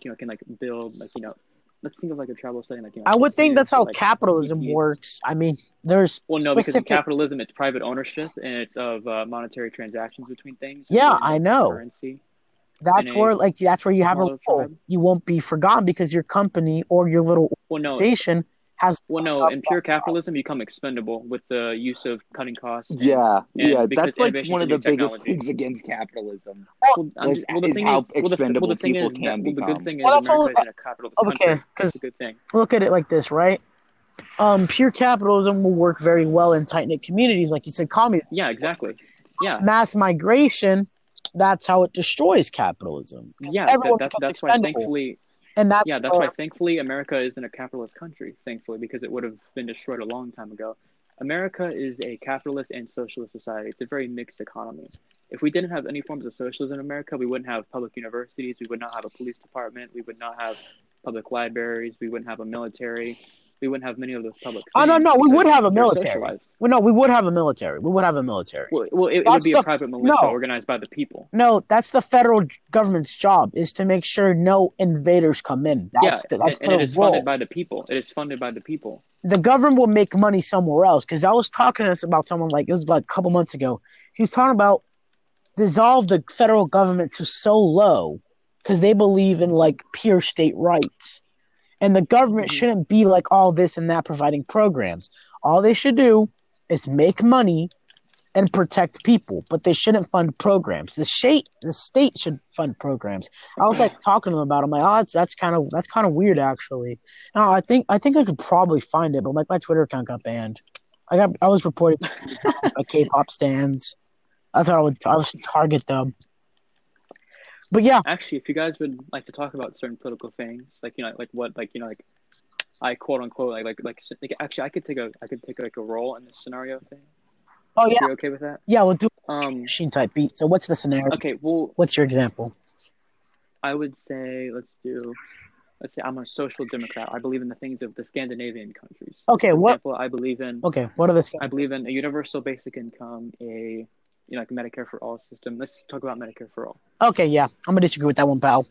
can like build, like, you know, let's think of like a tribal setting. Like, you know, I would think that's how capitalism works. I mean, there's because in capitalism, it's private ownership and it's of monetary transactions between things. Yeah, I know. Currency. That's where you have a role. You won't be forgotten because your company or your little organization has. Well, no, in pure capitalism, you become expendable with the use of cutting costs. And that's like one of the biggest things against capitalism. Well, the thing is, how expendable people can become. The good thing is America is a capitalist country. That's a good thing. Look at it like this, right? Pure capitalism will work very well in tight-knit communities, like you said, communism. Yeah, exactly. Yeah, mass migration. That's how it destroys capitalism. Yeah, that's why thankfully, America isn't a capitalist country. Thankfully, because it would have been destroyed a long time ago. America is a capitalist and socialist society. It's a very mixed economy. If we didn't have any forms of socialism in America, we wouldn't have public universities. We would not have a police department. We would not have public libraries. We wouldn't have a military. We wouldn't have many of those public. We would have a military. Well, it would be a private militia organized by the people. No, that's the federal government's job is to make sure no invaders come in. That's the role. Funded by the people. It is funded by the people. The government will make money somewhere else because I was talking to us about someone like it was like a couple months ago. He was talking about dissolve the federal government to so low because they believe in like pure state rights. And the government shouldn't be like all this and that providing programs. All they should do is make money and protect people, but they shouldn't fund programs. The state should fund programs. I was like talking to them about it. I'm like, oh, that's kind of weird actually. No, I think I could probably find it, but like my Twitter account got banned. I was reported to a K-pop stands. That's how I would target them. But yeah, actually, if you guys would like to talk about certain political things, like you know, like what, like you know, like I quote unquote, like actually, I could take like a role in this scenario thing. Oh yeah, you okay with that? Yeah, we'll do machine type beat. So what's the scenario? Okay, well, what's your example? I would say let's say I'm a social democrat. I believe in the things of the Scandinavian countries. Okay, I believe in a universal basic income, you know, like Medicare for all system. Let's talk about Medicare for all. Okay, yeah. I'm going to disagree with that one, pal.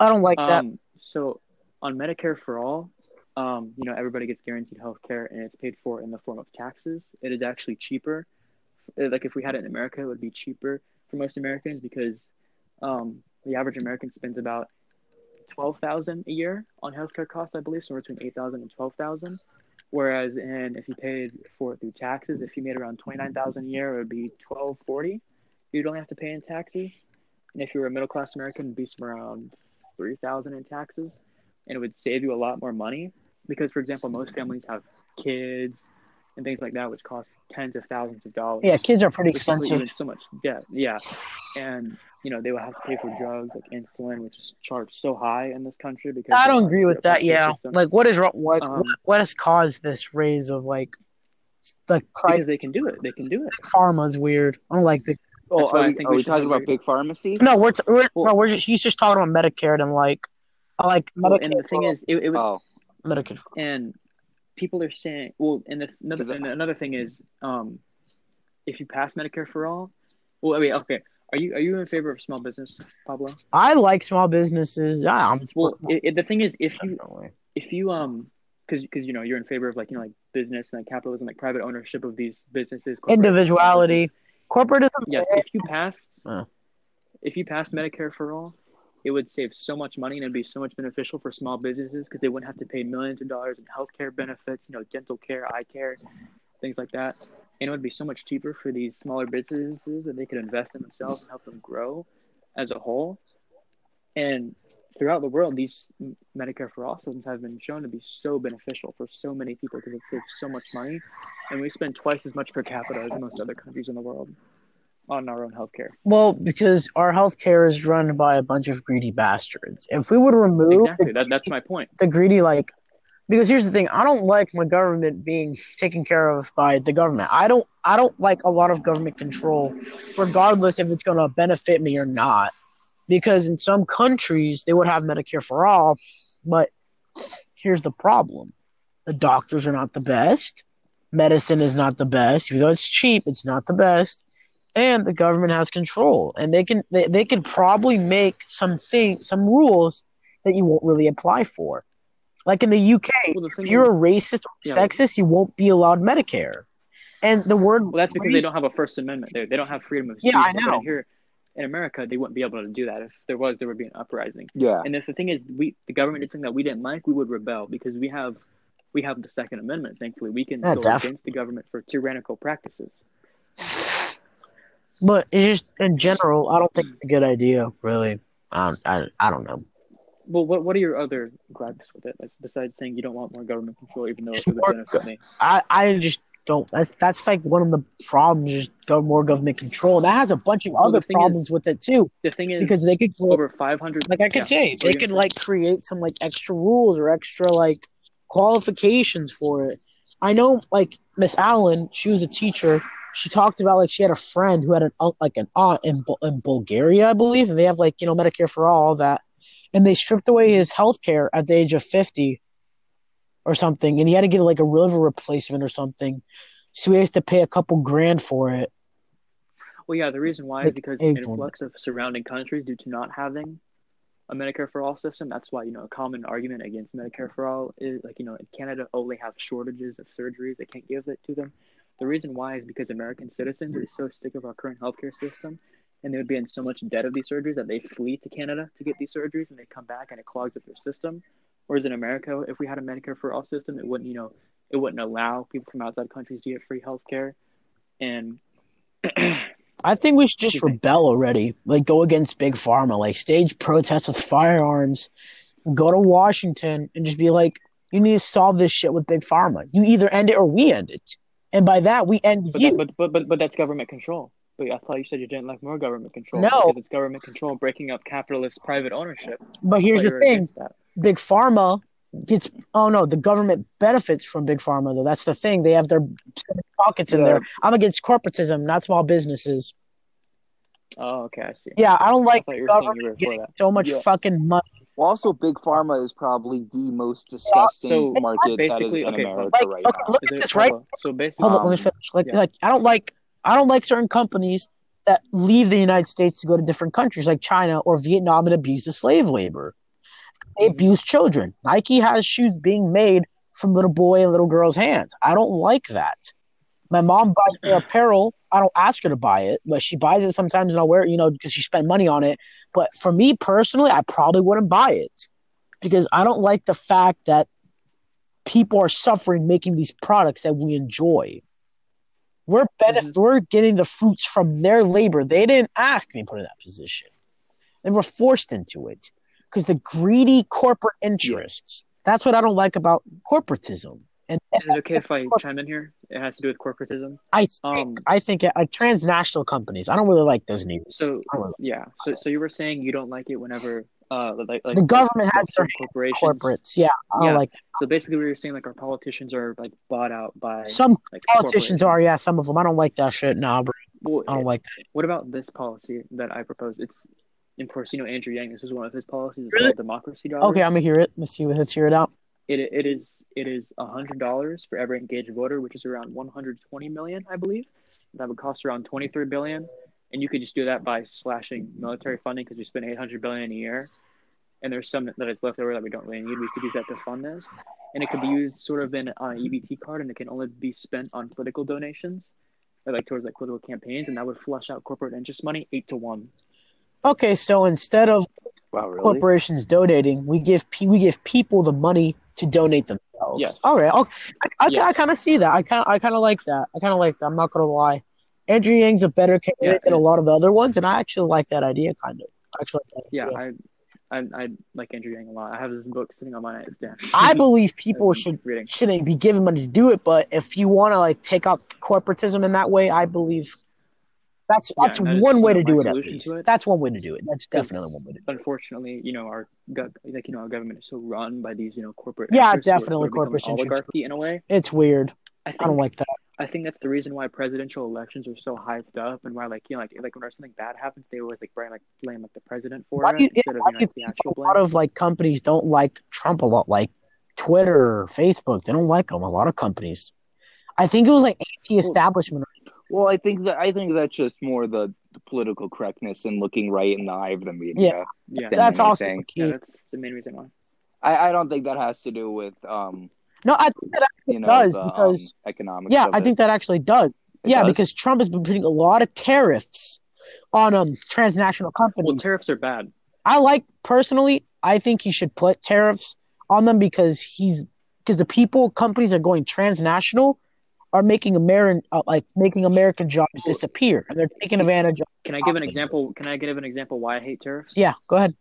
I don't like that. So on Medicare for all, you know, everybody gets guaranteed health care and it's paid for in the form of taxes. It is actually cheaper. Like if we had it in America, it would be cheaper for most Americans because the average American spends about $12,000 a year on healthcare costs, I believe, somewhere between $8,000 and $12,000. Whereas, if you paid for it through taxes, if you made around $29,000 a year, it would be $1,240. You'd only have to pay in taxes. And if you were a middle class American, it'd be somewhere around $3,000 in taxes, and it would save you a lot more money. Because, for example, most families have kids, and things like that, which cost tens of thousands of dollars. Yeah, kids are pretty expensive. So much debt, yeah. And, you know, they would have to pay for drugs like insulin, which is charged so high in this country. Because I don't agree with that, yeah. System. Like, what is wrong? What has caused this rise of, like, the price? Because they can do it. They can do it. Pharma's weird. I don't like the... Oh, are we talking about big pharmacy? No, he's just talking about Medicare and, like Medicare. And the thing is, it was... Oh. Medicare. And... people are saying, well, and another thing is, if you pass Medicare for all, well, I mean, okay, are you in favor of small business, Pablo? I like small businesses. Yeah, the thing is, if you because you know you're in favor of like business and like capitalism, like private ownership of these businesses, individuality, corporatism. Yes, if you pass Medicare for all, it would save so much money and it'd be so much beneficial for small businesses because they wouldn't have to pay millions of dollars in healthcare benefits, dental care, eye care, things like that. And it would be so much cheaper for these smaller businesses that they could invest in themselves and help them grow as a whole. And throughout the world, these Medicare for All systems have been shown to be so beneficial for so many people because it saves so much money. And we spend twice as much per capita as most other countries in the world on our own healthcare. Well, because our healthcare is run by a bunch of greedy bastards. If we would remove that's my point. The greedy, like, because here's the thing: I don't like my government being taken care of by the government. I don't like a lot of government control, regardless if it's going to benefit me or not. Because in some countries they would have Medicare for all, but here's the problem: the doctors are not the best. Medicine is not the best, even though it's cheap. It's not the best. And the government has control, and they can probably make some rules that you won't really apply for. Like in the UK, if you're a racist or sexist, you won't be allowed Medicare. And the word that's because they don't have a First Amendment. They don't have freedom of speech. Yeah, I know. Here in America, they wouldn't be able to do that. If there was, there would be an uprising. Yeah. And if the thing is, the government did something that we didn't like, we would rebel because we have the Second Amendment. Thankfully, we can go against the government for tyrannical practices. But it's just in general, I don't think it's a good idea, really. I don't know. Well, what are your other gripes with it? Like besides saying you don't want more government control, even though it's for the benefit of me. I just don't. That's like one of the problems. Just more government control. That has a bunch of other problems with it too. The thing is, because they could go over 500. Like I could say, they could like create some like extra rules or extra like qualifications for it. I know, like Miss Allen, she was a teacher. She talked about like she had a friend who had an aunt in Bulgaria, I believe, and they have like Medicare for all that, and they stripped away his health care at the age of 50 or something, and he had to get like a liver replacement or something, so he has to pay a couple grand for it. Well, yeah, the reason why is because the influx of surrounding countries due to not having a Medicare for all system. That's why a common argument against Medicare for all is like in Canada, they have shortages of surgeries, they can't give it to them. The reason why is because American citizens are so sick of our current healthcare system, and they would be in so much debt of these surgeries that they flee to Canada to get these surgeries, and they come back and it clogs up their system. Whereas in America, if we had a Medicare for all system, it wouldn't, it wouldn't allow people from outside countries to get free healthcare. And I think we should just rebel already, like go against big pharma, like stage protests with firearms, go to Washington and just be like, you need to solve this shit with big pharma. You either end it or we end it. And by that, we end you. But that's government control. But I thought you said you didn't like more government control. No. Because it's government control breaking up capitalist private ownership. But here's the thing. Big Pharma gets – oh, no, the government benefits from Big Pharma, though. That's the thing. They have their pockets in there. I'm against corporatism, not small businesses. Oh, okay. I see. Yeah, I don't like government getting so much fucking money. Well, also, Big Pharma is probably the most disgusting market that is in America right now. Look at this, right? So basically, hold on, let me finish. I don't like certain companies that leave the United States to go to different countries like China or Vietnam and abuse the slave labor. They abuse children. Nike has shoes being made from little boy and little girl's hands. I don't like that. My mom buys me apparel. I don't ask her to buy it, but she buys it sometimes, and I'll wear it, because she spent money on it. But for me personally, I probably wouldn't buy it because I don't like the fact that people are suffering making these products that we enjoy. We're getting the fruits from their labor. They didn't ask me to put in that position, and we're forced into it because the greedy corporate interests. That's what I don't like about corporatism. And Is it okay if I chime in here? It has to do with corporatism. I think transnational companies. I don't really like those names. So you were saying you don't like it whenever like the government has their corporates. Yeah, I don't like. So basically, we were saying like our politicians are like bought out by some like, politicians are. Yeah, some of them. I don't like that shit. Nah, bro. Well, I don't like that. What about this policy that I proposed? It's. And of course, you know, Andrew Yang, this is one of his policies. It's called democracy dollars. Okay, I'm going to hear it. Let's hear it out. It is $100 for every engaged voter, which is around 120 million, I believe. That would cost around 23 billion. And you could just do that by slashing military funding because we spend 800 billion a year. And there's some that is left over that we don't really need. We could use that to fund this. And it could be used sort of on an EBT card, and it can only be spent on political donations, or like towards like political campaigns. And that would flush out corporate interest money 8 to 1. Okay, so instead of corporations donating, we give people the money to donate themselves. Yes. All right. Okay. I kind of see that. I kind of like that. I'm not gonna lie. Andrew Yang's a better candidate than a lot of the other ones, and I actually like that idea. I like Andrew Yang a lot. I have his book sitting on my nightstand. I believe people shouldn't be giving money to do it, but if you want to like take out corporatism in that way, I believe. That's one way to do it, at least. That's one way to do it. That's definitely one way to do it. Unfortunately, you know, our government is so run by these, you know, corporate. Yeah, definitely corporate oligarchy in a way. It's weird. I don't like that. I think that's the reason why presidential elections are so hyped up, and why, like, you know, like when something bad happens, they always like blame the president for it instead of the actual blame. A lot of like companies don't like Trump a lot, like Twitter, or Facebook. They don't like him. A lot of companies. I think it was like anti-establishment. Well, I think that's just more the political correctness and looking right in the eye of the media. Yeah, that's also key. Yeah, that's the main reason why. I don't think that has to do with No, I think that actually does because economics. Yeah, I think that actually does. Yeah, because Trump has been putting a lot of tariffs on transnational companies. Well, tariffs are bad. I think he should put tariffs on them because the companies are going transnational. Are making American jobs disappear, and they're taking advantage of. Can I give an example why I hate tariffs? Yeah, go ahead.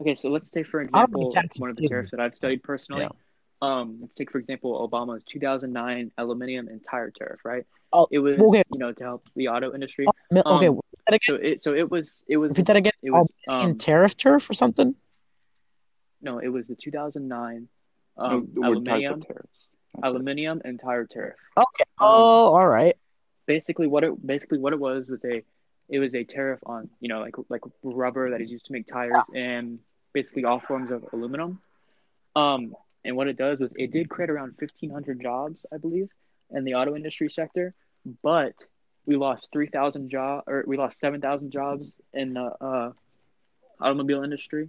Okay, so let's take for example one of the tariffs that I've studied personally. Yeah. Let's take for example Obama's 2009 aluminum and tire tariff, right? Oh, it was to help the auto industry. Okay, so it was. Repeat that again. It was tariff or something. No, it was the 2009 aluminum tariffs. Aluminium and tire tariff. Okay. All right. Basically, what it was was a tariff on like rubber that is used to make tires and basically all forms of aluminum. And what it does was it did create around 1,500 jobs, I believe, in the auto industry sector, but we lost 3,000 jobs, or we lost 7,000 jobs in the automobile industry,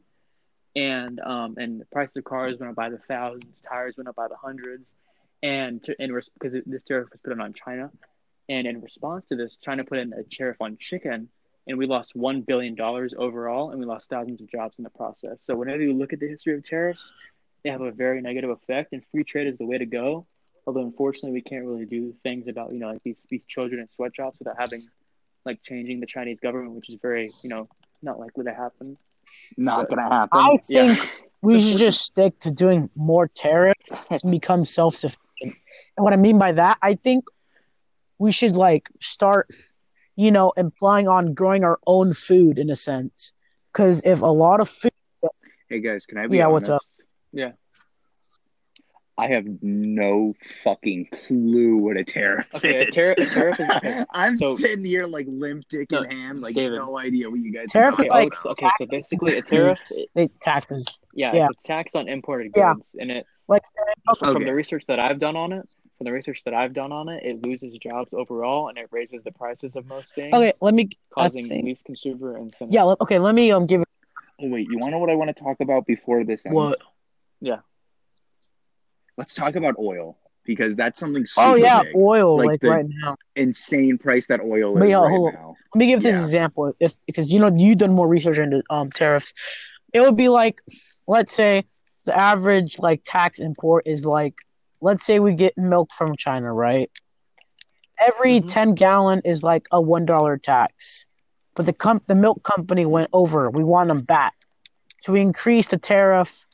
and the price of cars went up by the thousands, tires went up by the hundreds. Because this tariff was put in on China, and in response to this, China put in a tariff on chicken, and we lost $1 billion overall, and we lost thousands of jobs in the process. So whenever you look at the history of tariffs, they have a very negative effect, and free trade is the way to go. Although unfortunately, we can't really do things about like these children in sweatshops without having like changing the Chinese government, which is very not likely to happen. Not going to happen. I think. Yeah. We should just stick to doing more tariffs and become self-sufficient. And what I mean by that, I think we should start, implying on growing our own food in a sense. Because if a lot of food. Hey guys, can I be honest? Yeah, what's up? Yeah. I have no fucking clue what a tariff is. A tariff is okay. I'm sitting here limp dick in hand, David, no idea what you guys are talking about. Okay, so basically a tariff taxes. Yeah, it's a tax on imported goods. Yeah. And it from the research that I've done on it, it loses jobs overall and it raises the prices of most things. Okay, causing least consumer and finish. Yeah, okay, let me give it you wanna know what I want to talk about before this ends? What? Yeah. Let's talk about oil because that's something super big. Oil the right now. Insane price that oil is now. Let me give this example because you've done more research into tariffs. It would be let's say the average tax import is let's say we get milk from China, right? Every 10-gallon is a $1 tax. But the milk company went over. We want them back. So we increased the tariff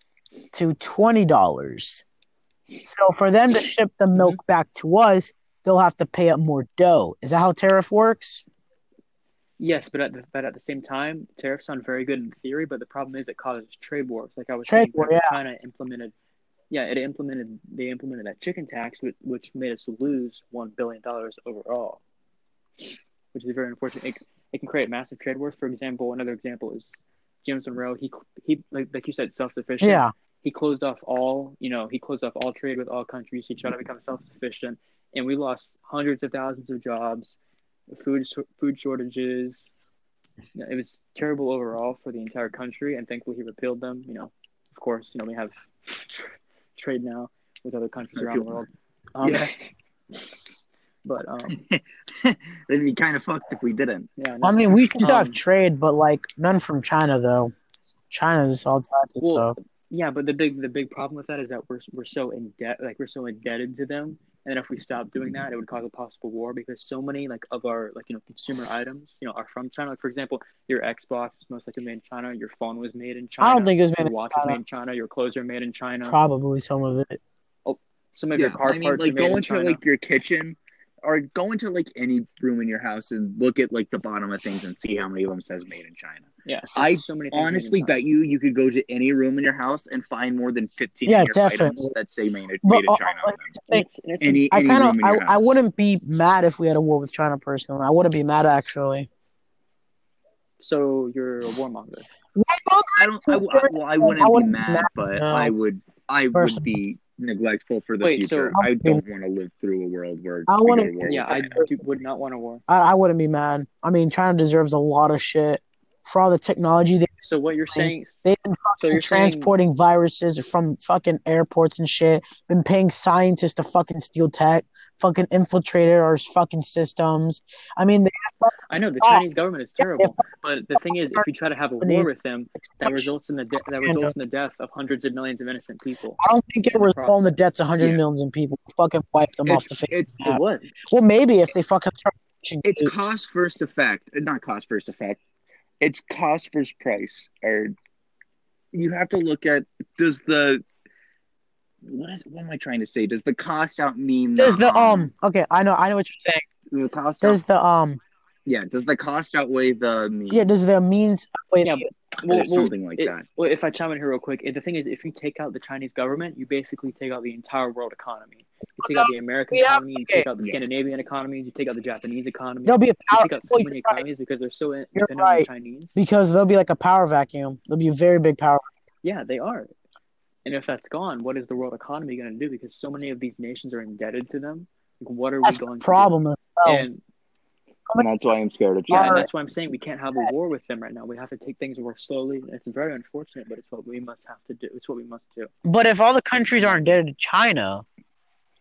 to $20. So for them to ship the milk back to us, they'll have to pay up more dough. Is that how tariff works? Yes, but at the same time, tariffs sound very good in theory, but the problem is it causes trade wars. Like I was saying, China implemented that chicken tax, which made us lose $1 billion overall, which is very unfortunate. It can create massive trade wars. For example, another example is James Monroe. He like you said, self-sufficient. Yeah. He closed off all, trade with all countries. He tried to become self-sufficient, and we lost hundreds of thousands of jobs, food shortages. It was terrible overall for the entire country, and thankfully he repealed them. Of course, we have trade now with other countries around the world. But it'd be kind of fucked if we didn't. Yeah. No. I mean, we can have trade, but none from China though. China's all types of stuff. Yeah, but the big problem with that is that we're so in debt, we're so indebted to them, and if we stopped doing that, it would cause a possible war because so many of our consumer items are from China. Like, for example, your Xbox is most likely made in China. Your phone was made in China. I don't think it was made in China. Your watch was made in China. Your clothes are made in China. Probably some of it. Oh, some of your car parts are made in China. Go into your kitchen, or go into any room in your house and look at the bottom of things and see how many of them says made in China. Yeah, I so many honestly bet you could go to any room in your house and find more than 15 items that say made in China. I wouldn't be mad if we had a war with China personally. I wouldn't be mad actually. So you're a warmonger. I wouldn't be mad, but I would be neglectful for the future. So I don't want to live through a world where would not want a war. I wouldn't be mad. I mean, China deserves a lot of shit for all the technology. So what you're saying? They've been transporting viruses from fucking airports and shit. Been paying scientists to fucking steal tech. Fucking infiltrated our fucking systems. I mean, I know the Chinese government is terrible, but the thing is, if you try to have a war with them, that results in the death of hundreds of millions of innocent people. I don't think it results in the deaths of hundreds of millions of people. Fucking wipe them off the face. It would. Well, maybe if they fucking start. It's cost first effect, not cost first effect. It's cost versus price, or you have to look at Does the cost outweigh? Okay, I know what you're saying. Does the cost outweigh the means? Yeah, does the means outweigh that? Well, if I chime in here real quick, the thing is, if you take out the Chinese government, you basically take out the entire world economy. You take out the American economy, you take out the Scandinavian economies, you take out the Japanese economy. There'll be a power. You take out so many economies because they're so dependent on the Chinese. Because there'll be a power vacuum. There'll be a very big power vacuum. Yeah, they are. And if that's gone, what is the world economy going to do? Because so many of these nations are indebted to them. What are we going to do? That's the problem as well. And that's why I'm scared of China. And that's why I'm saying we can't have a war with them right now. We have to take things and work slowly. It's very unfortunate, but it's what we must have to do. It's what we must do. But if all the countries are indebted to China,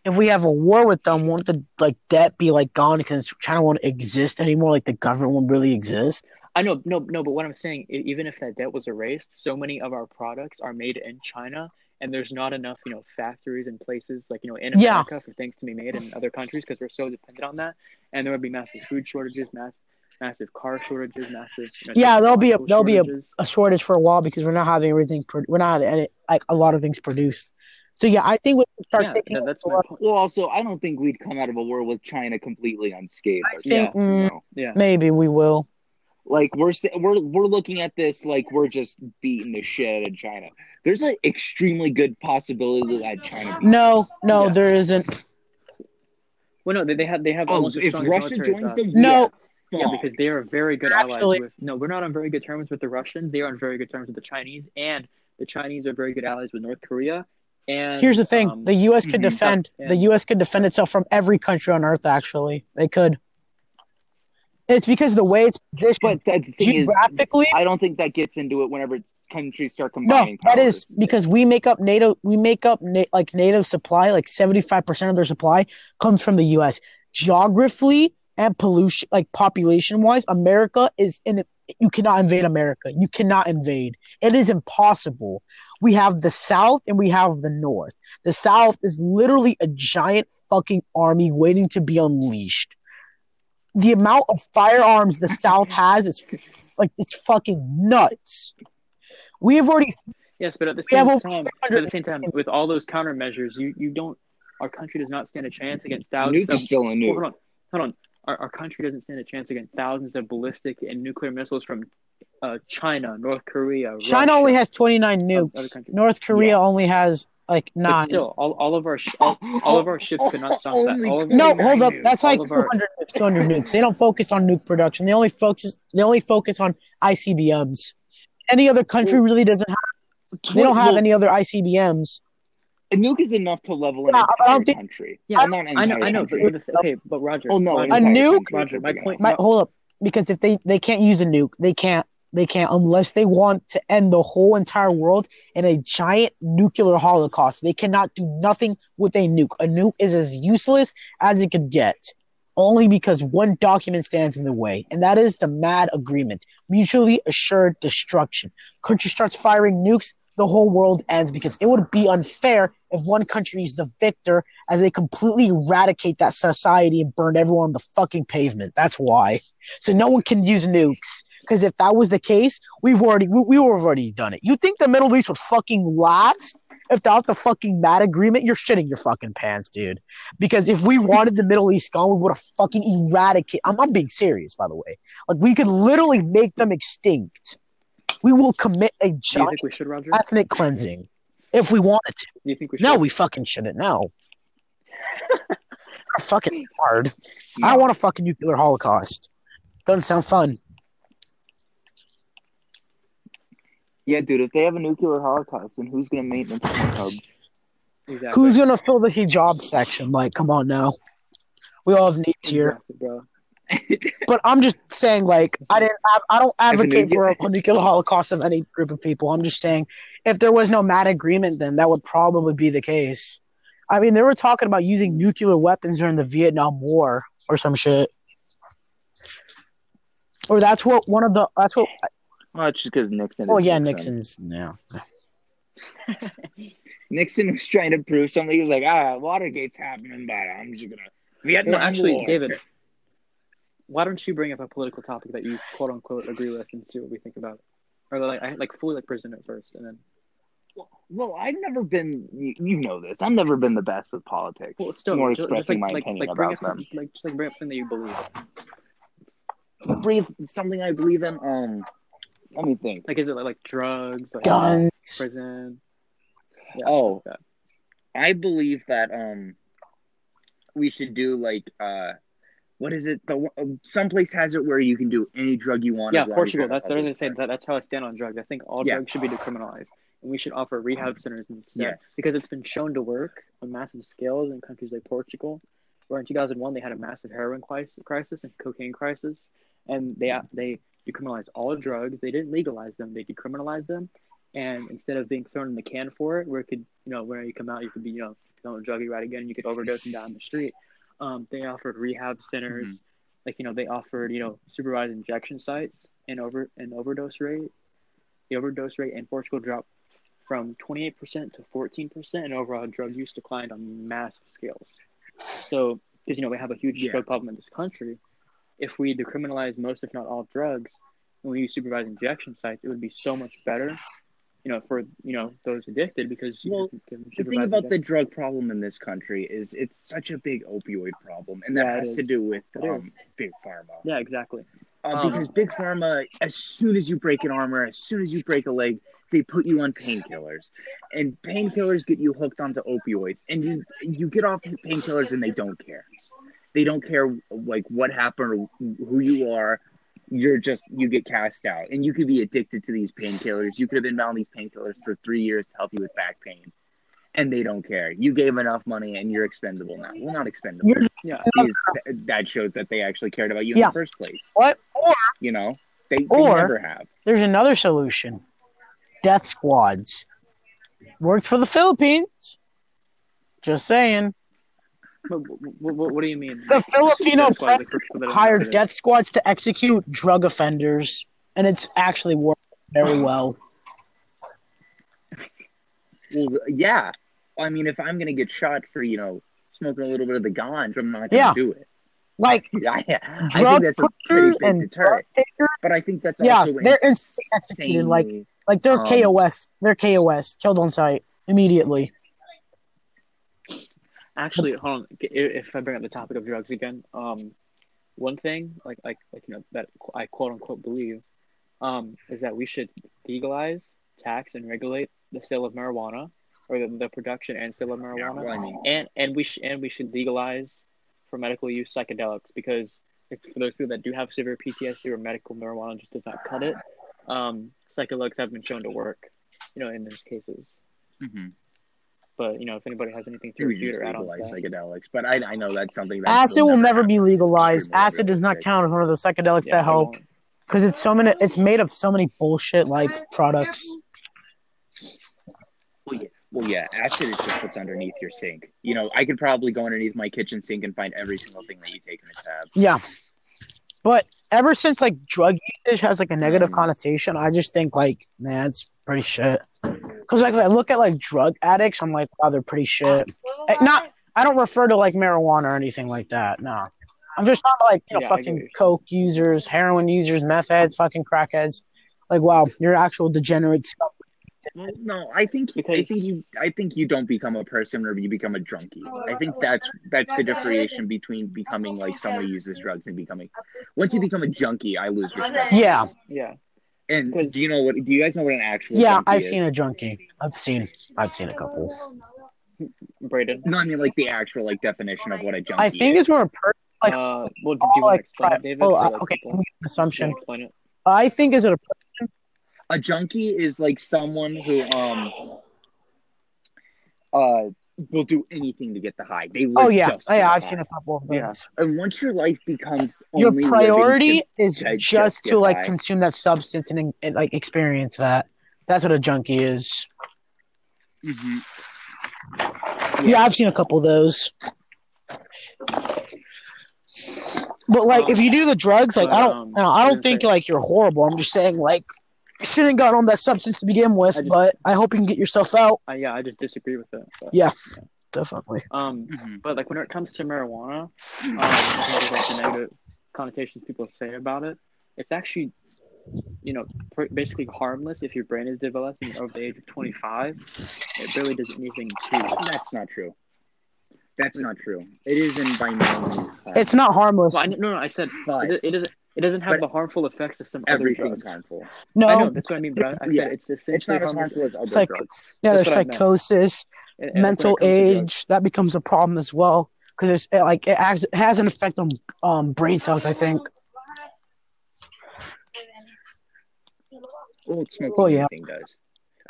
if we have a war with them, won't the debt be gone? Because China won't exist anymore. The government won't really exist. I know, no, but what I'm saying, even if that debt was erased, so many of our products are made in China, and there's not enough, factories and places in America for things to be made in other countries because we're so dependent on that, and there would be massive food shortages, massive car shortages, massive. There'll be a shortage for a while because we're not having everything. We're not having a lot of things produced. So I think we should start taking. That's my point. Well, also, I don't think we'd come out of a war with China completely unscathed. I think maybe we will. We're looking at this we're just beating the shit out of China. There's an extremely good possibility that China. No, there isn't. Well, no, they have almost as strong military. If Russia joins them, no. Yeah, because they are very good allies. We're not on very good terms with the Russians. They are on very good terms with the Chinese, and the Chinese are very good allies with North Korea. And here's the thing: the U.S. could defend. Yeah. The U.S. could defend itself from every country on Earth. Actually, they could. It's because the way it's positioned geographically. I don't think that gets into it whenever countries start combining. No, that powers. Is because we make up NATO. We make up NATO's supply. 75% of their supply comes from the U.S. Geographically and pollution, population-wise, America is in. You cannot invade America. You cannot invade. It is impossible. We have the South and we have the North. The South is literally a giant fucking army waiting to be unleashed. The amount of firearms the South has is it's fucking nuts. We have already Yes, but at the same time, with all those countermeasures, our country does not stand a chance against thousands. Nuke is still a nuke. Oh, hold on. Our country doesn't stand a chance against thousands of ballistic and nuclear missiles from China, North Korea. China only has 29 nukes. North Korea only has like 9. But still, all of our ships could not stop that. Hold up. That's like 200 nukes. They don't focus on nuke production. They only focus on ICBMs. Any other country really doesn't have. They don't have any other ICBMs. A nuke is enough to level an entire country. Yeah, I know. But Roger. Oh no, Roger, a nuke. Roger, my point. Hold up, because if they can't use a nuke, they can't unless they want to end the whole entire world in a giant nuclear holocaust. They cannot do nothing with a nuke. A nuke is as useless as it could get, only because one document stands in the way, and that is the MAD agreement, Mutually Assured Destruction. Country starts firing nukes, the whole world ends, because it would be unfair if one country is the victor as they completely eradicate that society and burn everyone on the fucking pavement. That's why. So no one can use nukes, because if that was the case, we already done it. You think the Middle East would fucking last if that was the fucking MAD agreement? You're shitting your fucking pants, dude. Because if we wanted the Middle East gone, we would have fucking eradicated. I'm being serious, by the way. Like, we could literally make them extinct. We will commit a giant ethnic cleansing if we wanted to. Do you think we should? No, we fucking shouldn't. No. We're fucking hard. No. I want a fucking nuclear holocaust. Doesn't sound fun. Yeah, dude, if they have a nuclear holocaust, then who's going to maintain the hub? Exactly. Who's going to fill the hijab section? Like, come on now. We all have needs here. Exactly, but I'm just saying, like, I don't advocate for a nuclear holocaust of any group of people. I'm just saying, if there was no MAD agreement, then that would probably be the case. I mean, they were talking about using nuclear weapons during the Vietnam War or some shit. Or that's what one of the that's what. Well, it's just because Nixon. Oh yeah, Nixon's now. Yeah. Nixon was trying to prove something. He was like, Watergate's happening, but I'm just gonna Vietnam. No, actually, War. David. Why don't you bring up a political topic that you "quote unquote" agree with and see what we think about it, or fully present it first, and then. Well, I've never been. You know this. I've never been the best with politics. Well, still, more just, expressing just like, my like, opinion like bring about up them. Some, like bring up something that you believe in. Bring up something I believe in. Let me think. Like, is it like drugs, like guns, prison? Yeah, oh, like I believe that we should do like what is it? The someplace has it where you can do any drug you want. Yeah, Portugal. That's what they say. That's how I stand on drugs. I think all drugs should be decriminalized, and we should offer rehab centers instead because it's been shown to work on massive scales in countries like Portugal, where in 2001 they had a massive heroin crisis and cocaine crisis, and they decriminalized all drugs. They didn't legalize them. They decriminalized them, and instead of being thrown in the can for it, where it could whenever you come out you could be don't drug you right again, you could overdose and die on the street. They offered rehab centers, they offered supervised injection sites and overdose rate. The overdose rate in Portugal dropped from 28% to 14%, and overall drug use declined on massive scales. So, because we have a huge drug problem in this country, if we decriminalize most, if not all, drugs, and we use supervised injection sites, it would be so much better. For those addicted, because the thing about the drug problem in this country is it's such a big opioid problem, and that has to do with big pharma. Yeah, exactly. Because big pharma, as soon as you break an arm or as soon as you break a leg, they put you on painkillers, and painkillers get you hooked onto opioids, and you get off painkillers and they don't care. They don't care like what happened or who you are. You get cast out, and you could be addicted to these painkillers. You could have been on these painkillers for 3 years to help you with back pain, and they don't care. You gave enough money, and you're expendable now. Well, not expendable. That shows that they actually cared about you in the first place. What? Or, they never have. There's another solution. Death squads. Works for the Philippines. Just saying. What do you mean? The Filipino hire death squads to execute drug offenders, and it's actually worked very well. Well, yeah. I mean, if I'm going to get shot for, smoking a little bit of the ganj, I'm not going to do it. Like, I think that's a pretty big deterrent. But I think that's also insane. Like, Like, they're KOS. They're KOS. Killed on sight. Immediately. Actually, hold on. If I bring up the topic of drugs again, one thing, like you know, that I quote unquote believe, is that we should legalize, tax, and regulate the sale of marijuana, or the production and sale of marijuana. Yeah, I mean. And we should legalize for medical use psychedelics, because for those people that do have severe PTSD or medical marijuana just does not cut it, psychedelics have been shown to work, you know, in those cases. Mm-hmm. But, you know, if anybody has anything to refute or add on psychedelics, but I know that's something that acid will never be legalized. Acid does not count as one of the psychedelics that help, because it's so many. It's made of so many bullshit like products. Well, yeah. Acid is just what's underneath your sink. You know, I could probably go underneath my kitchen sink and find every single thing that you take in a tab. Yeah, but ever since like drug usage has like a negative connotation, I just think like, man, it's pretty shit. Because like, if I look at like drug addicts, I'm like, wow, they're pretty shit. I don't refer to like marijuana or anything like that. No, I'm just talking about, like, you know, fucking coke users, heroin users, meth heads, fucking crackheads. Like, wow, you're actual degenerate scum. No, I think you don't become a person or you become a drunkie. I think that's the differentiation between becoming like someone who uses drugs and becoming. Once you become a junkie, I lose respect. Yeah. And do you guys know what an actual junkie is? Seen a junkie. I've seen a couple. Brayden? No, I mean like the actual like definition of what a junkie is. I think it's more a person like well, did you want to explain it, David? Okay, assumption. Explain it? I think is it a person? A junkie is like someone who will do anything to get the high. They live just for I've seen a couple of those. Yeah. And once your life becomes only your priority is just to like high. Consume that substance and like experience that. That's what a junkie is. Mm-hmm. Yeah, I've seen a couple of those. But like, if you do the drugs, like I don't think like you're horrible. I'm just saying like. Shouldn't got on that substance to begin with, but I hope you can get yourself out. I just disagree with that. But, yeah, definitely. But like when it comes to marijuana, the negative connotations people say about it, it's actually, you know, basically harmless if your brain is developing over the age of 25. It really does anything to you. That's not true. That's not true. It isn't by no means. It's not harmless. Well, I said it isn't. It doesn't have the harmful effect system. Everything's harmful. No, I know, that's what I mean, bro. I said it's essentially not as harmful as other drugs. Yeah, there's psychosis, mental age. That becomes a problem as well because it's like it has an effect on brain cells. I think. Well, smoking thing does.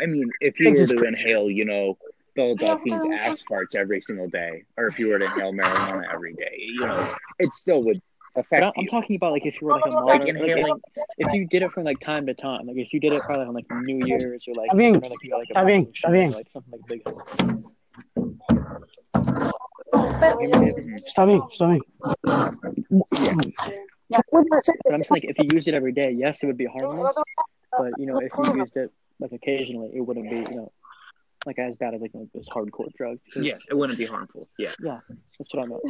I mean, if you were to inhale, you know, Philadelphia's ass farts every single day, or if you were to inhale marijuana every day, you know, it still would. I'm talking about like if you were like a modern, like inhaling, if you did it from like time to time, like if you did it probably on like New Year's or like something like big. Yeah. But I'm just like if you used it every day, yes, it would be harmless. But you know, if you used it like occasionally, it wouldn't be like as bad as like this hardcore drugs. Yeah, it wouldn't be harmful. Yeah, that's what I meant.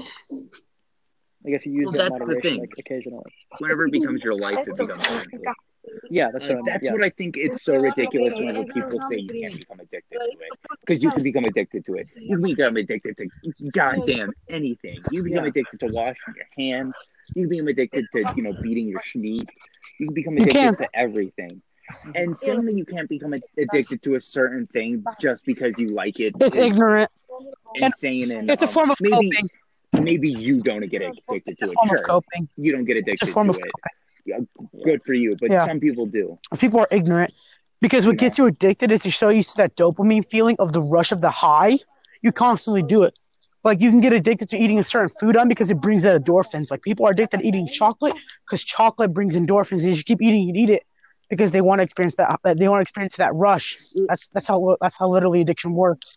Like if you use that moderation, like occasionally. Whenever it becomes your life, it becomes harmful. Yeah, that's what I mean. That's what I think. It's so ridiculous whenever people say you can't become addicted to it, because you can become addicted to it. You can become addicted to goddamn anything. You become addicted to washing your hands. You can become addicted to beating your schneed. You can become addicted to everything. And saying that you can't become addicted to a certain thing just because you like it, it's ignorant, insane, and it's a form of coping. Maybe you don't get addicted to it. It's a form of coping. You don't get addicted to it. Yeah, good for you, but some people do. People are ignorant because what gets you addicted is you're so used to that dopamine feeling of the rush of the high. You constantly do it. Like you can get addicted to eating a certain food because it brings out endorphins. Like people are addicted to eating chocolate because chocololate brings endorphins. And you keep eating and eat it because they want to experience that. They want to experience that rush. That's how literally addiction works.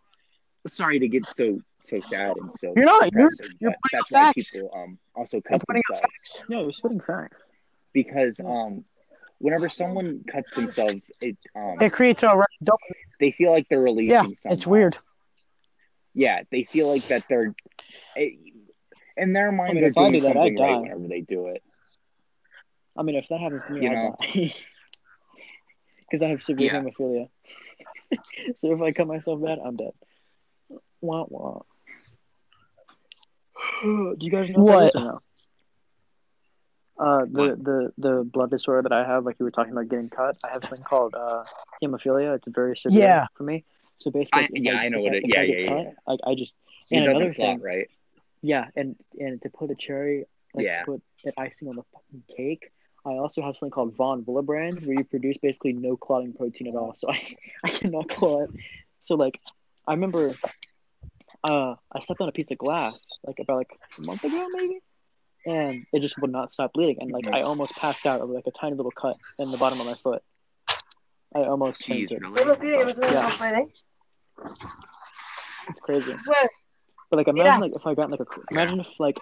Sorry to get so sad and so. You're not. You're putting facts. People also cut themselves. No, we're spitting facts. Because whenever someone cuts themselves, it creates a dopamine. They feel like they're releasing. Yeah, something. It's weird. Yeah, they feel like that they're. In their mind, they're doing something right whenever they do it. I mean, if that happens to me, I die. because I have severe hemophilia. So if I cut myself bad, I'm dead. Wah, wah. Do you guys know what? No? The blood disorder that I have, like you were talking about getting cut, I have something called hemophilia. It's very severe for me. So basically, I just and it doesn't clot, right? Yeah, and to put a cherry, to put an icing on the fucking cake. I also have something called von Willebrand, where you produce basically no clotting protein at all. So I cannot clot. So like, I remember, I stepped on a piece of glass about a month ago maybe, and it just would not stop bleeding, and I almost passed out over a tiny little cut in the bottom of my foot. I almost changed it. It's crazy. Well, but imagine if I got imagine if I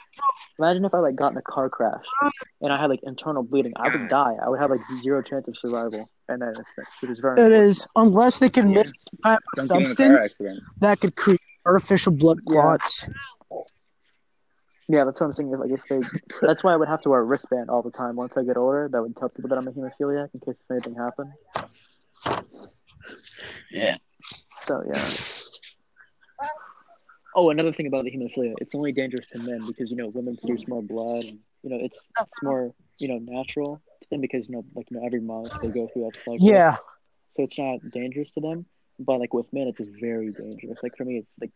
got in a car crash and I had internal bleeding, I would die. I would have zero chance of survival, and that is very. It is unless they can make a type of substance that could create artificial blood clots. Yeah, that's what I'm saying. That's why I would have to wear a wristband all the time once I get older. That would tell people that I'm a hemophiliac in case anything happened. Yeah. So, yeah. Oh, another thing about the hemophilia. It's only dangerous to men because, women produce more blood. And, it's more, natural to them because, every month they go through that cycle. Yeah. So it's not dangerous to them. But, with men, it's just very dangerous. For me, it's,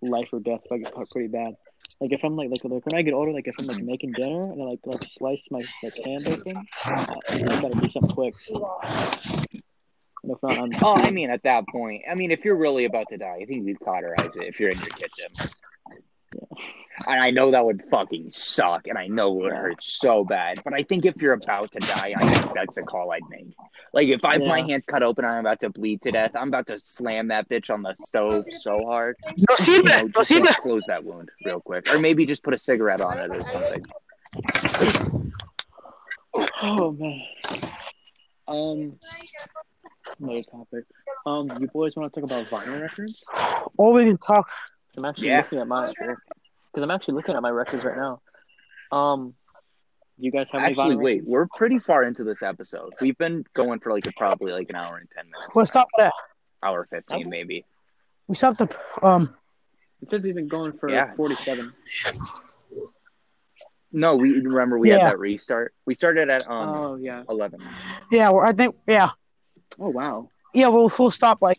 life or death if I get caught pretty bad. If I'm, when I get older, if I'm, making dinner and I, slice my, hand open, I gotta do something quick. And if not, at that point, if you're really about to die, I think you'd cauterize it if you're in your kitchen. Yeah. And I know that would fucking suck, and I know it would hurt so bad. But I think if you're about to die, I think that's a call I'd make. If I have my hands cut open, I'm about to bleed to death. I'm about to slam that bitch on the stove so hard. No sirve, no sirve. Close that wound real quick, or maybe just put a cigarette on it or something. Oh man. Another topic. You boys want to talk about vinyl records? Or we can talk. I'm actually looking at mine. Because I'm actually looking at my records right now. Do you guys have any vinyl records? We're pretty far into this episode. We've been going for probably an hour and 10 minutes. We'll stop at hour 15 maybe. We stopped at it says we've been going for 47. No, we had that restart. We started at 11. Yeah, I think Oh wow. Yeah, we'll stop an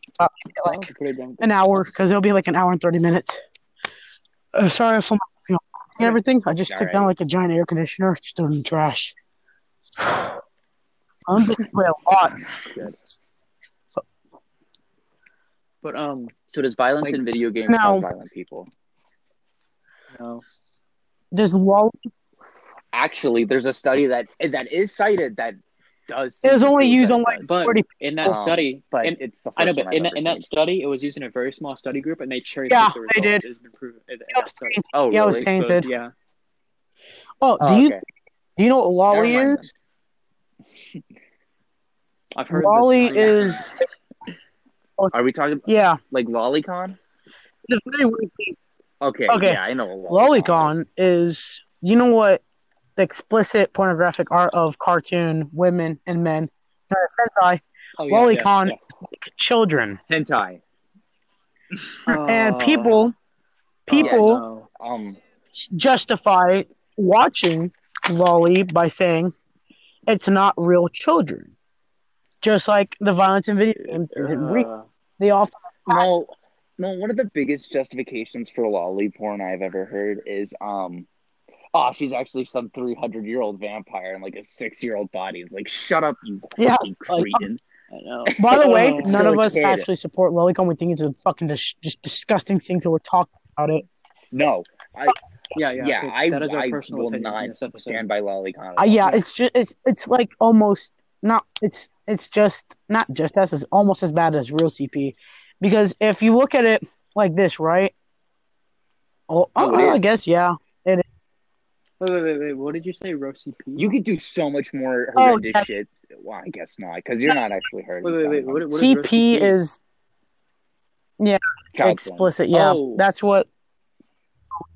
hour because it'll be an hour and 30 minutes. Sorry if I'm everything. I just took down a giant air conditioner. It's still in trash. I'm going to play a lot. That's good. But so does violence in video games cause violent people? No. There's actually, there's a study that is cited that does. It was only used on but 40. In that study, but it's the first I know. But in that study, it was used in a very small study group, and they cherry-picked the results. They did. It's been proven. Oh, really? It was tainted. So, yeah. Oh, do you know what Wally is? I've heard. Wally is. Are we talking? Yeah. Lolicon. It's very weird. Okay. Yeah, I know. Lolicon is. You know what? The explicit pornographic art of cartoon women and men. No, it's hentai. Lolicon, children. Hentai. And people justify watching Loli by saying it's not real children. Just like the violence in video games isn't real. They often one of the biggest justifications for Loli porn I've ever heard is she's actually some 300-year-old vampire in a 6-year-old body. It's shut up, you fucking cretin. I know. By the way, none of us actually support Lolicon. We think it's a fucking just disgusting thing, so we're talking about it. No. I will not stand by Lolicon. It's almost as bad as real CP. Because if you look at it like this, right? I guess, it is. Wait, what did you say, Rosie P? You could do so much more horrendous shit. Well, I guess not, because you're not actually hurt. What CP is... Yeah, child explicit, porn. Yeah. Oh. That's what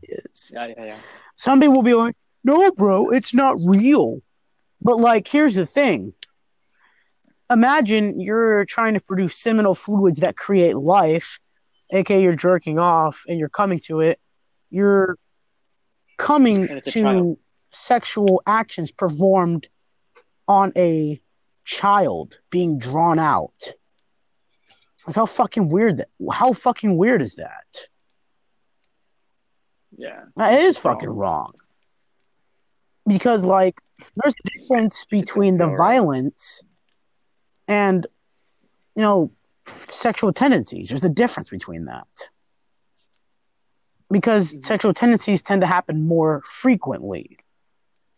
it is. Yeah. Some people will be like, no, bro, it's not real. But, here's the thing. imagine you're trying to produce seminal fluids that create life, aka you're jerking off and you're coming to it. You're coming to sexual actions performed on a child being drawn out. Like, how fucking weird is that? Yeah. That is fucking wrong. Because, like, there's a difference between the violence and, you know, sexual tendencies. There's a difference between that. Because sexual tendencies tend to happen more frequently.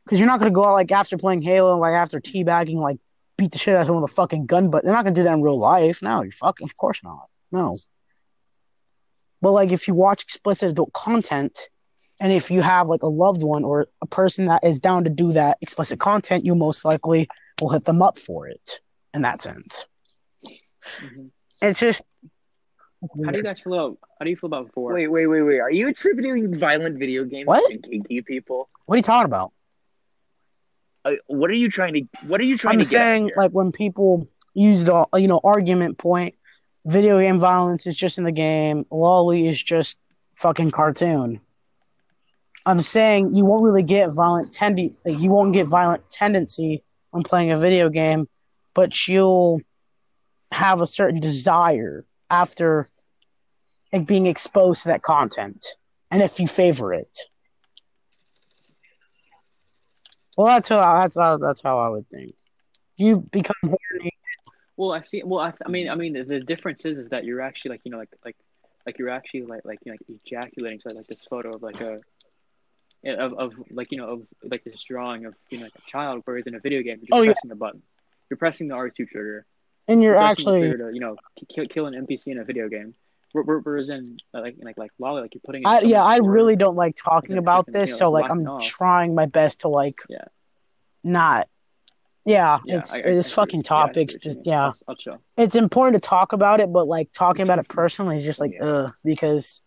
Because you're not going to go out, like, after playing Halo, like, after teabagging, like, beat the shit out of someone with a fucking gun, but they're not going to do that in real life. No, you're fucking, of course not. No. But, like, if you watch explicit adult content, and if you have, like, a loved one or a person that is down to do that explicit content, you most likely will hit them up for it in that sense. Mm-hmm. It's just... How do you guys feel about... How do you feel about 4? Wait. Are you attributing violent video games to kinky people? What are you talking about? What are you trying to... I'm saying, like, when people use the, you know, argument point, video game violence is just in the game, lolly is just fucking cartoon. I'm saying you won't really get violent tendency when playing a video game, but you'll have a certain desire after being exposed to that content, and if you favor it. Well, that's how I would think. You become horny. Well, I see. Well, I mean, the difference is that you're actually like, you know, like you're actually like you know, like ejaculating. So like this photo of like a. Of like, you know, of like this drawing of, you know, like a child, whereas in a video game you're pressing the button, you're pressing the R2 trigger, and you're actually to, you know, kill an NPC in a video game. Whereas in like Lolly, like you're putting. I really don't like talking about this, so like I'm trying my best to like not. Yeah, it's fucking topics. It's important to talk about it, but like talking about it personally is just like because.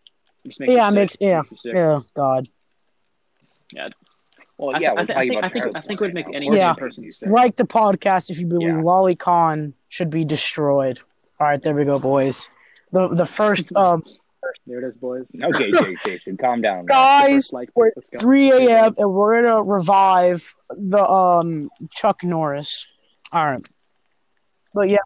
God. Yeah. Well, yeah. I think it would make any person sick. Like the podcast, if you believe Lolicon should be destroyed. All right, there we go, boys. The first there it is, boys. Okay, Jason, calm down, guys. We're at 3 a.m. and we're gonna revive the Chuck Norris. All right. But yeah,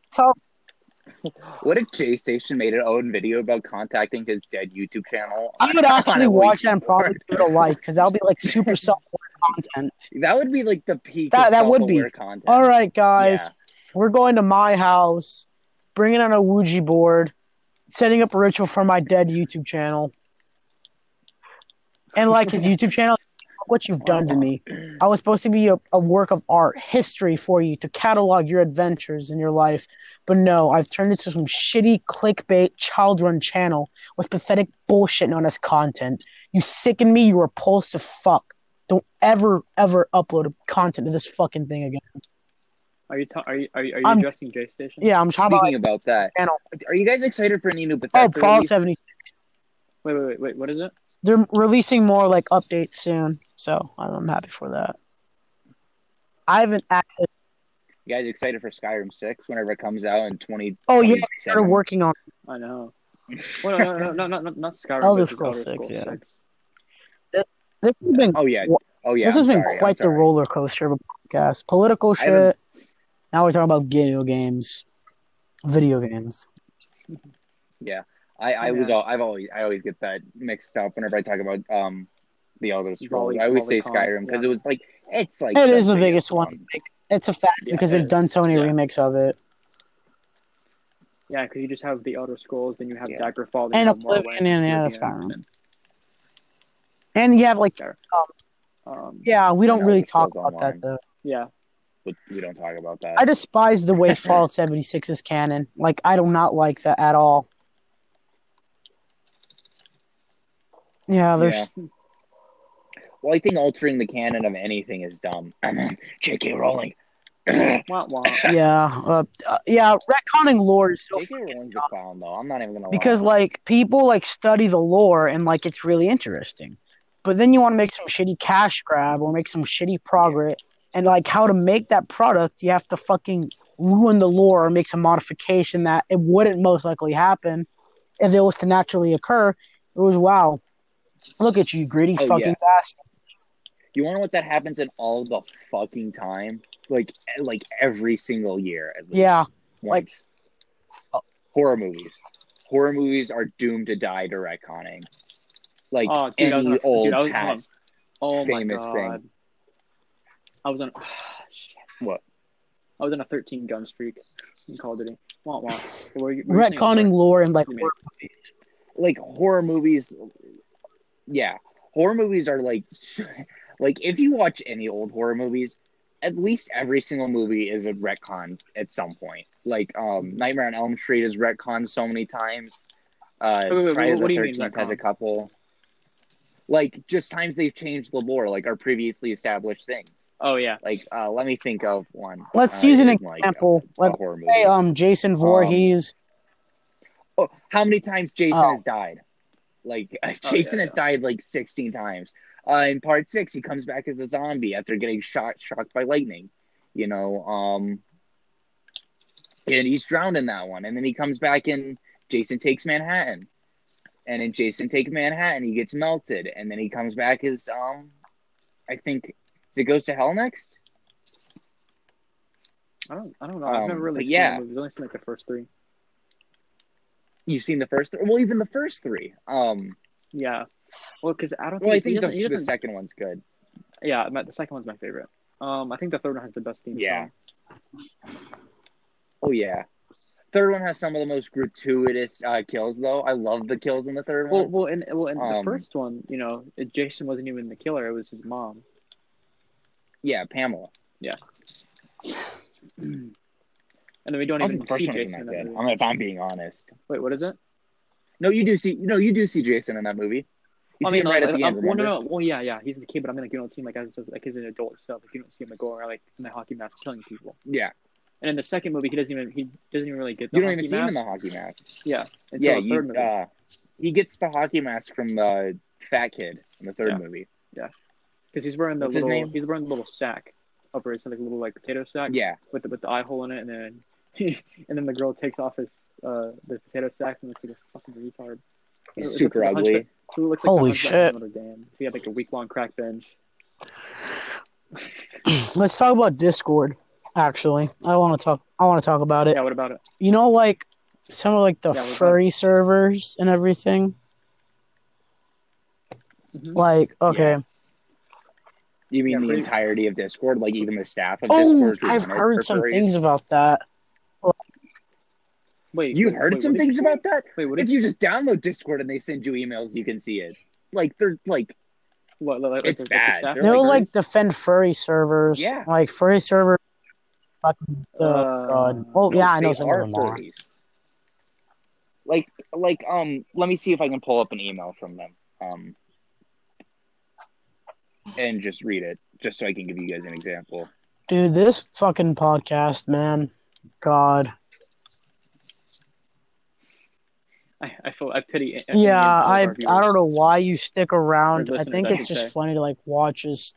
what if Jay Station made an own video about contacting his dead YouTube channel? I would actually watch that and probably give it a like, because that would be like super self-aware content. That would be like the peak of self-aware content. All right, guys. Yeah. We're going to my house, bringing on a Ouija board, setting up a ritual for my dead YouTube channel. And like his YouTube channel, what you've done to me. I was supposed to be a work of art, history for you to catalog your adventures in your life, but no, I've turned into some shitty clickbait child-run channel with pathetic bullshit known as content. You sicken me, you repulsive fuck. Don't ever upload content to this fucking thing again. Are you addressing J Station? Yeah, I'm talking about that. Channel. Are you guys excited for any new Bethesda? Oh, Fallout 76. Wait, what is it? They're releasing more like updates soon, so I'm happy for that. I haven't accessed. You guys excited for Skyrim 6 whenever it comes out in 20? Oh yeah, we started working on it. I know. Well, not Skyrim. Elder Scrolls 6, yeah. This has been This has been quite the roller coaster of a podcast. Political shit. Now we're talking about video games. Yeah. I always get that mixed up whenever I talk about the Elder Scrolls. I always say Skyrim because it was like it is the biggest one. Like, it's a fact because they've done so many remakes of it. Yeah, because you just have the Elder Scrolls, then you have Daggerfall, then and Oblivion, and Skyrim, and you have like we don't really talk about that though. Yeah. But we don't talk about that. I despise the way Fallout 76 is canon. Like I do not like that at all. Yeah, there's. Yeah. Well, I think altering the canon of anything is dumb. J.K. Rowling. Retconning lore is so. J.K. Rowling's a clown, though. I'm not even gonna lie. Because like people like study the lore and like it's really interesting, but then you want to make some shitty cash grab or make some shitty progress, and like how to make that product, you have to fucking ruin the lore or make some modification that it wouldn't most likely happen if it was to naturally occur. It was, wow, look at you, greedy fucking bastard. You want to know what that happens in all the fucking time? Like every single year, at least. Yeah. Once. Like, horror movies. Horror movies are doomed to die to retconning. Like, oh, dude, any old past famous thing. I was on... Oh, shit. What? I was on a 13-gun streak in Call of Duty. Retconning lore and, like, horror movies. Like, horror movies... Yeah. Horror movies are, like... Like, if you watch any old horror movies, at least every single movie is a retcon at some point. Like, Nightmare on Elm Street is retconned so many times. Friday the 13th has a couple. Like, just times they've changed the lore, like, our previously established things. Oh, yeah. Like, let me think of one. Let's use an example. Let's say Jason Voorhees. How many times Jason has died? Like, Jason has died, like, 16 times. In part 6, he comes back as a zombie after getting shocked by lightning, you know, and he's drowned in that one. And then he comes back in Jason Takes Manhattan. And in Jason Takes Manhattan, he gets melted. And then he comes back as, I think, is it Goes to Hell next? I don't know. I've never really seen the movies. I've only seen, like, the first three. You've seen the first three? Well, even the first three. Yeah. Well, because I don't think... Well, I think the second one's good. Yeah, the second one's my favorite. I think the third one has the best theme song. Oh, yeah. Third one has some of the most gratuitous kills, though. I love the kills in the third one. Well, in the first one, you know, Jason wasn't even the killer. It was his mom. Yeah, Pamela. Yeah. And then we don't even see Jason in that movie. I mean, if I'm being honest. Wait, what is it? No, you do see Jason in that movie. You see him right at the end. No. Well, yeah, he's the kid, but I mean, like, you don't see him like as an adult stuff. Like, you don't see him like going around like in the hockey mask killing people. Yeah. And in the second movie, he doesn't even really get. The you don't even see him in the hockey mask. Yeah. Until the third movie. He gets the hockey mask from the fat kid in the third movie. Yeah. Because he's wearing the little sack upper. It's like a little like potato sack. Yeah. With the eye hole in it, and then. And then the girl takes off his the potato sack and looks like a fucking retard. He's super ugly. Holy shit! He had like a week-long crack binge. Let's talk about Discord. Actually, I want to talk about it. Yeah, what about it? You know, like some of like the furry servers and everything. Mm-hmm. Like, okay. Yeah. You mean the entirety of Discord, like even the staff of Discord? Oh, I've heard some things about that. Wait, you heard some things about that? Wait, what if you just download Discord and they send you emails, you can see it. Like they're like, what? Like it's bad. They'll like defend furry servers. Yeah, like furry servers. God. Oh no, yeah, I know some of them are. Like, let me see if I can pull up an email from them. And just read it, just so I can give you guys an example. Dude, this fucking podcast, man. God. I pity. I don't know why you stick around. I think it's just funny to watch us.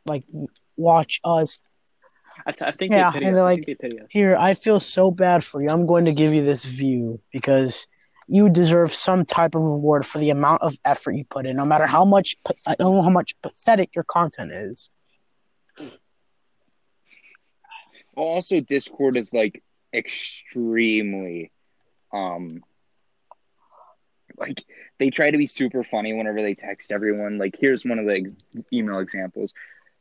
I think they pity us. Here, I feel so bad for you. I'm going to give you this view because you deserve some type of reward for the amount of effort you put in, no matter how much pathetic your content is. Also, Discord is like extremely, Like, they try to be super funny whenever they text everyone. Like, here's one of the email examples.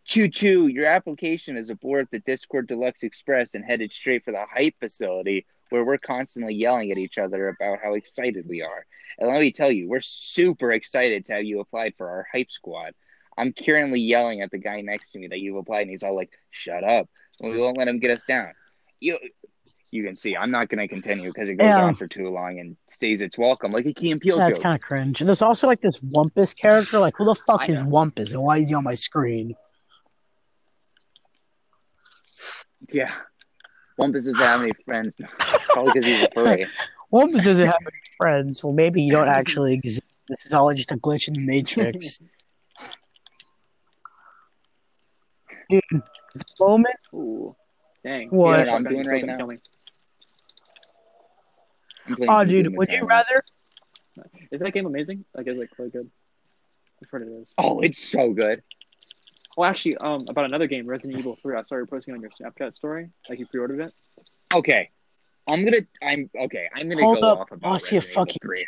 Choo-choo, your application is aboard the Discord Deluxe Express and headed straight for the Hype facility where we're constantly yelling at each other about how excited we are. And let me tell you, we're super excited to have you applied for our Hype squad. I'm currently yelling at the guy next to me that you've applied, and he's all like, shut up. We won't let him get us down. You can see I'm not going to continue because it goes on for too long and stays its welcome like a Key and Peele joke. That's kind of cringe. And there's also like this Wumpus character. Like, who the fuck is Wumpus and why is he on my screen? Yeah. Wumpus doesn't have any friends. Probably because he's a furry. Wumpus doesn't have any friends. Well, maybe you don't actually exist. This is all just a glitch in the Matrix. Dude, this moment. Ooh. Dang. What? You know what I'm doing right now? Oh, dude, would you rather? Is that game amazing? Like, is it really good? I've heard it is. Oh, it's so good. Oh, actually, about another game, Resident Evil 3. I started posting on your Snapchat story. Like, you pre-ordered it. Okay, I'm gonna hold go up. Off about I'll see a fucking 3.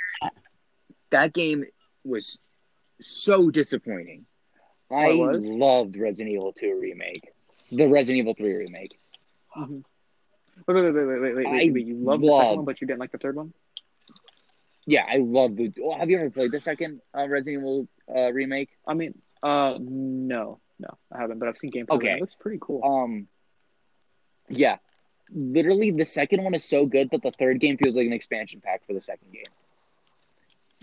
That game was so disappointing. I loved Resident Evil 2 remake. The Resident Evil 3 remake. Mm-hmm. Wait, you loved the second one, but you didn't like the third one? Yeah, I love the... Well, have you ever played the second Resident Evil remake? I mean, no, I haven't, but I've seen gameplay. Okay. It looks pretty cool. Yeah. Literally, the second one is so good that the third game feels like an expansion pack for the second game.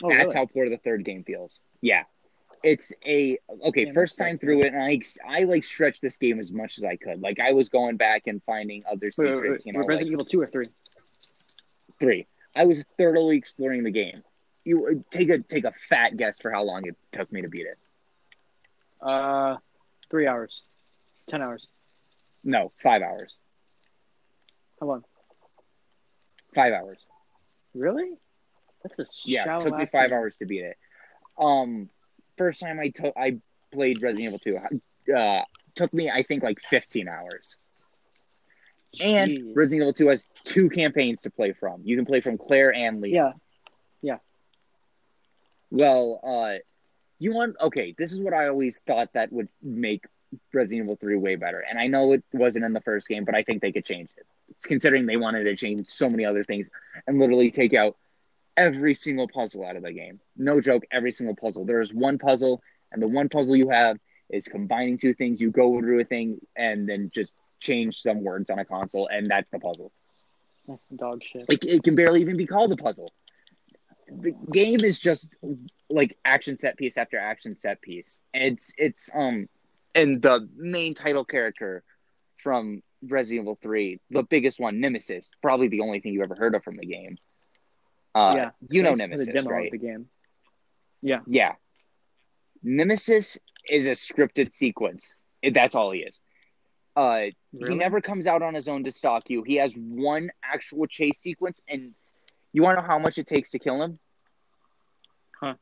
Oh, that's really? How poor the third game feels. Yeah. It's a... Okay, yeah, first time through it, and I like, stretched this game as much as I could. Like, I was going back and finding other secrets, you know? Resident Evil 2 or 3? 3. I was thoroughly exploring the game. You take a fat guess for how long it took me to beat it. 3 hours. 10 hours. No, 5 hours. How long? 5 hours. Really? That's a shallow. It took me 5 hours to beat it. First time I played Resident Evil 2, took me, I think, like 15 hours. Jeez. And Resident Evil 2 has 2 campaigns to play from. You can play from Claire and Leon. Yeah. Well, this is what I always thought that would make Resident Evil 3 way better. And I know it wasn't in the first game, but I think they could change it. It's considering they wanted to change so many other things and literally take out every single puzzle out of the game. No joke, every single puzzle. There is one puzzle, and the one puzzle you have is combining 2 things. You go through a thing and then just change some words on a console, and that's the puzzle. That's some dog shit. Like, it can barely even be called a puzzle. The game is just like action set piece after action set piece. It's and the main title character from Resident Evil 3, the biggest one, Nemesis, probably the only thing you ever heard of from the game. You know Nemesis, demo, right? The game. Yeah. Nemesis is a scripted sequence. That's all he is. Really? He never comes out on his own to stalk you. He has one actual chase sequence, and you want to know how much it takes to kill him? Huh?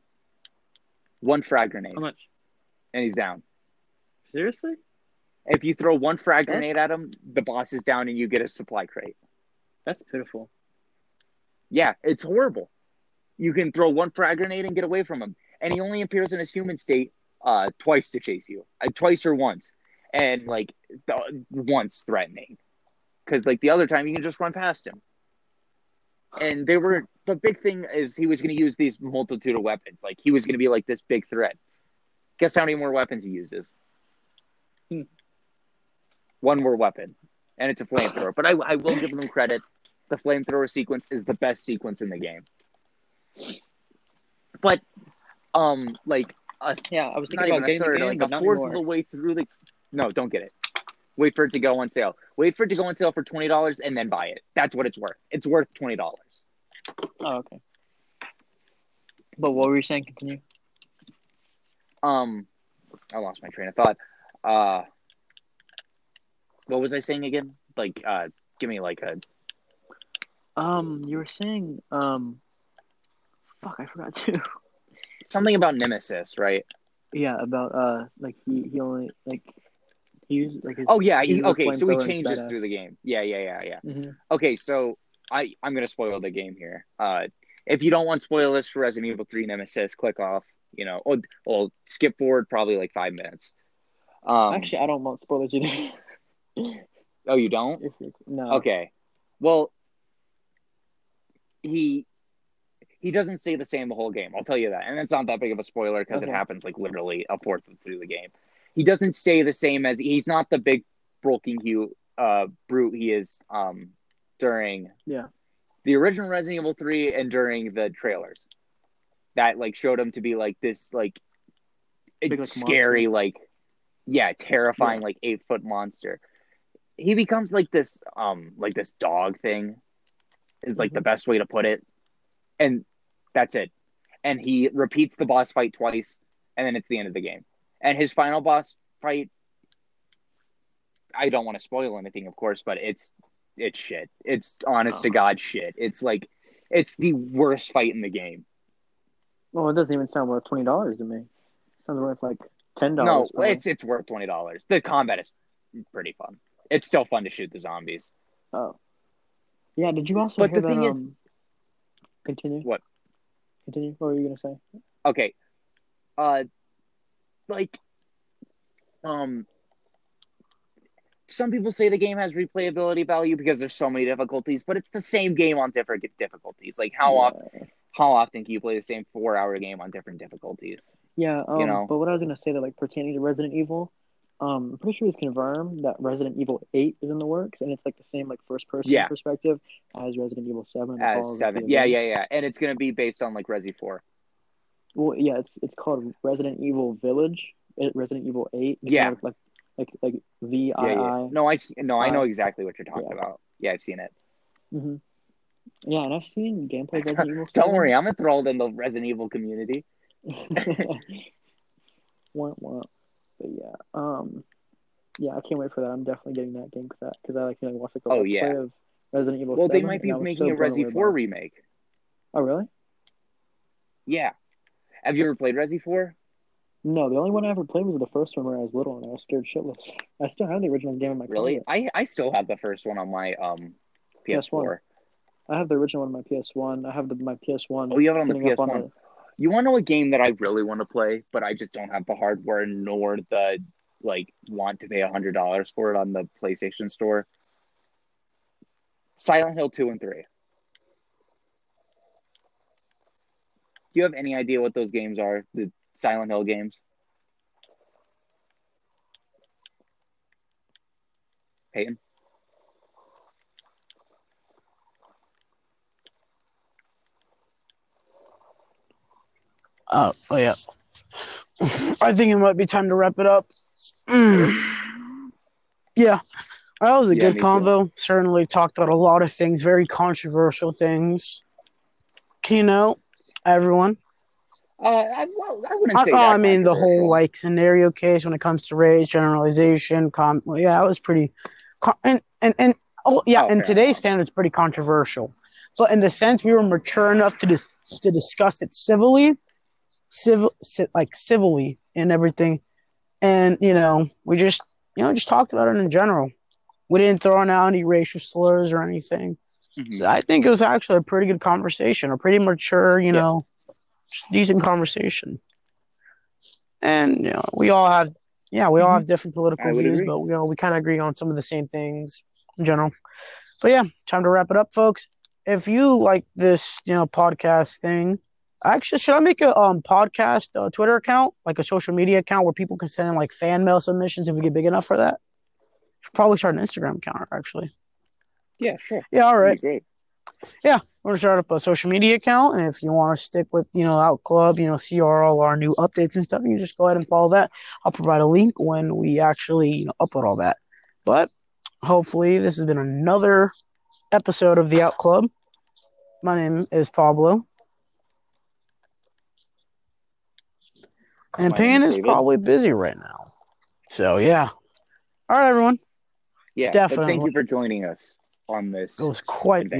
1 frag grenade. How much? And he's down. Seriously? If you throw 1 frag grenade at him, the boss is down, and you get a supply crate. That's pitiful. Yeah, it's horrible. You can throw 1 frag grenade and get away from him. And he only appears in his human state twice to chase you. Twice or once. And, like, once threatening. Because, like, the other time you can just run past him. And the big thing is he was going to use these multitude of weapons. Like, he was going to be, like, this big threat. Guess how many more weapons he uses? 1 more weapon. And it's a flamethrower. But I will give him credit. The flamethrower sequence is the best sequence in the game. But, I was thinking about getting the game, but not anymore. A fourth of the way through the... No, don't get it. Wait for it to go on sale. Wait for it to go on sale for $20 and then buy it. That's what it's worth. It's worth $20. Oh, okay. But what were you saying? Continue. I lost my train of thought. What was I saying again? Like, give me like a... you were saying, fuck, I forgot too. Something about Nemesis, right? Yeah, about, like, he only, like, he used, like... His, oh, yeah, so he changes through the game. Yeah. Mm-hmm. Okay, so I'm gonna spoil the game here. If you don't want spoilers for Resident Evil 3 Nemesis, click off, you know, or skip forward probably, like, 5 minutes. Actually, I don't want spoilers either. Oh, you don't? No. Okay. Well... He doesn't stay the same the whole game. I'll tell you that. And it's not that big of a spoiler because it happens like literally a fourth through the game. He doesn't stay the same as... He's not the big bulking brute he is during the original Resident Evil 3 and during the trailers. That like showed him to be like this like big, like scary monster. Terrifying like 8-foot monster. He becomes like this dog thing. Is like the best way to put it. And that's it. And he repeats the boss fight twice, and then it's the end of the game. And his final boss fight, I don't want to spoil anything, of course, but it's shit. It's honest to God shit. It's like It's the worst fight in the game. Well, it doesn't even sound worth $20 to me. It sounds worth like $10. No, probably. it's worth $20. The combat is pretty fun. It's still fun to shoot the zombies. Oh, yeah. Did you also? But hear the thing is, continue. What? Continue. What were you gonna say? Okay. Some people say the game has replayability value because there's so many difficulties, but it's the same game on different difficulties. Like how often can you play the same 4-hour game on different difficulties? Yeah, you know? But what I was gonna say that like pertaining to Resident Evil, I'm pretty sure it's confirmed that Resident Evil 8 is in the works, and it's like the same like first person perspective as Resident Evil 7. As 7, yeah, and it's gonna be based on like Resi 4. Well, yeah, it's called Resident Evil Village, Resident Evil 8. Yeah. Like VII. Yeah. No, I know exactly what you're talking about. Yeah, I've seen it. Mm-hmm. Yeah, and I've seen gameplay of Resident Evil 7. Don't worry, I'm enthralled in the Resident Evil community. But yeah, I can't wait for that. I'm definitely getting that game because I like to watch like a play of Resident Evil 7. Well, they might be making a Resi 4 remake. Oh, really? Yeah. Have you ever played Resi 4? No, the only one I ever played was the first one where I was little and I was scared shitless. I still have the original game in my closet. Really? I still have the first one on my PS4. PS1. I have the original one on my PS1. I have my PS1. Oh, you have it on the PS1. You want to know a game that I really want to play, but I just don't have the hardware nor the want to pay $100 for it on the PlayStation Store? Silent Hill 2 and 3. Do you have any idea what those games are? The Silent Hill games. Peyton? Oh, yeah. I think it might be time to wrap it up. Yeah. That was a good convo. Too. Certainly talked about a lot of things, very controversial things. Kino, everyone. I wouldn't say that. I mean, the whole, scenario case when it comes to race, generalization, it was pretty... in today's standards, pretty controversial. But in the sense we were mature enough to discuss it civilly and everything. And, we just talked about it in general. We didn't throw out any racial slurs or anything. Mm-hmm. So I think it was actually a pretty good conversation, a pretty mature, decent conversation. And, we all have different political views, but, we kind of agree on some of the same things in general. But, yeah, time to wrap it up, folks. If you like this, podcast thing, actually, should I make a podcast Twitter account, like a social media account where people can send in fan mail submissions if we get big enough for that? Should probably start an Instagram account, actually. Yeah, sure. Yeah, all right. Great. Yeah, we're going to start up a social media account, and if you want to stick with, Out Club, see all our new updates and stuff, you can just go ahead and follow that. I'll provide a link when we actually upload all that. But hopefully this has been another episode of the Out Club. My name is Pablo. And Payne is probably busy right now. So, yeah. All right, everyone. Yeah, definitely. Thank you for joining us on this. It was quite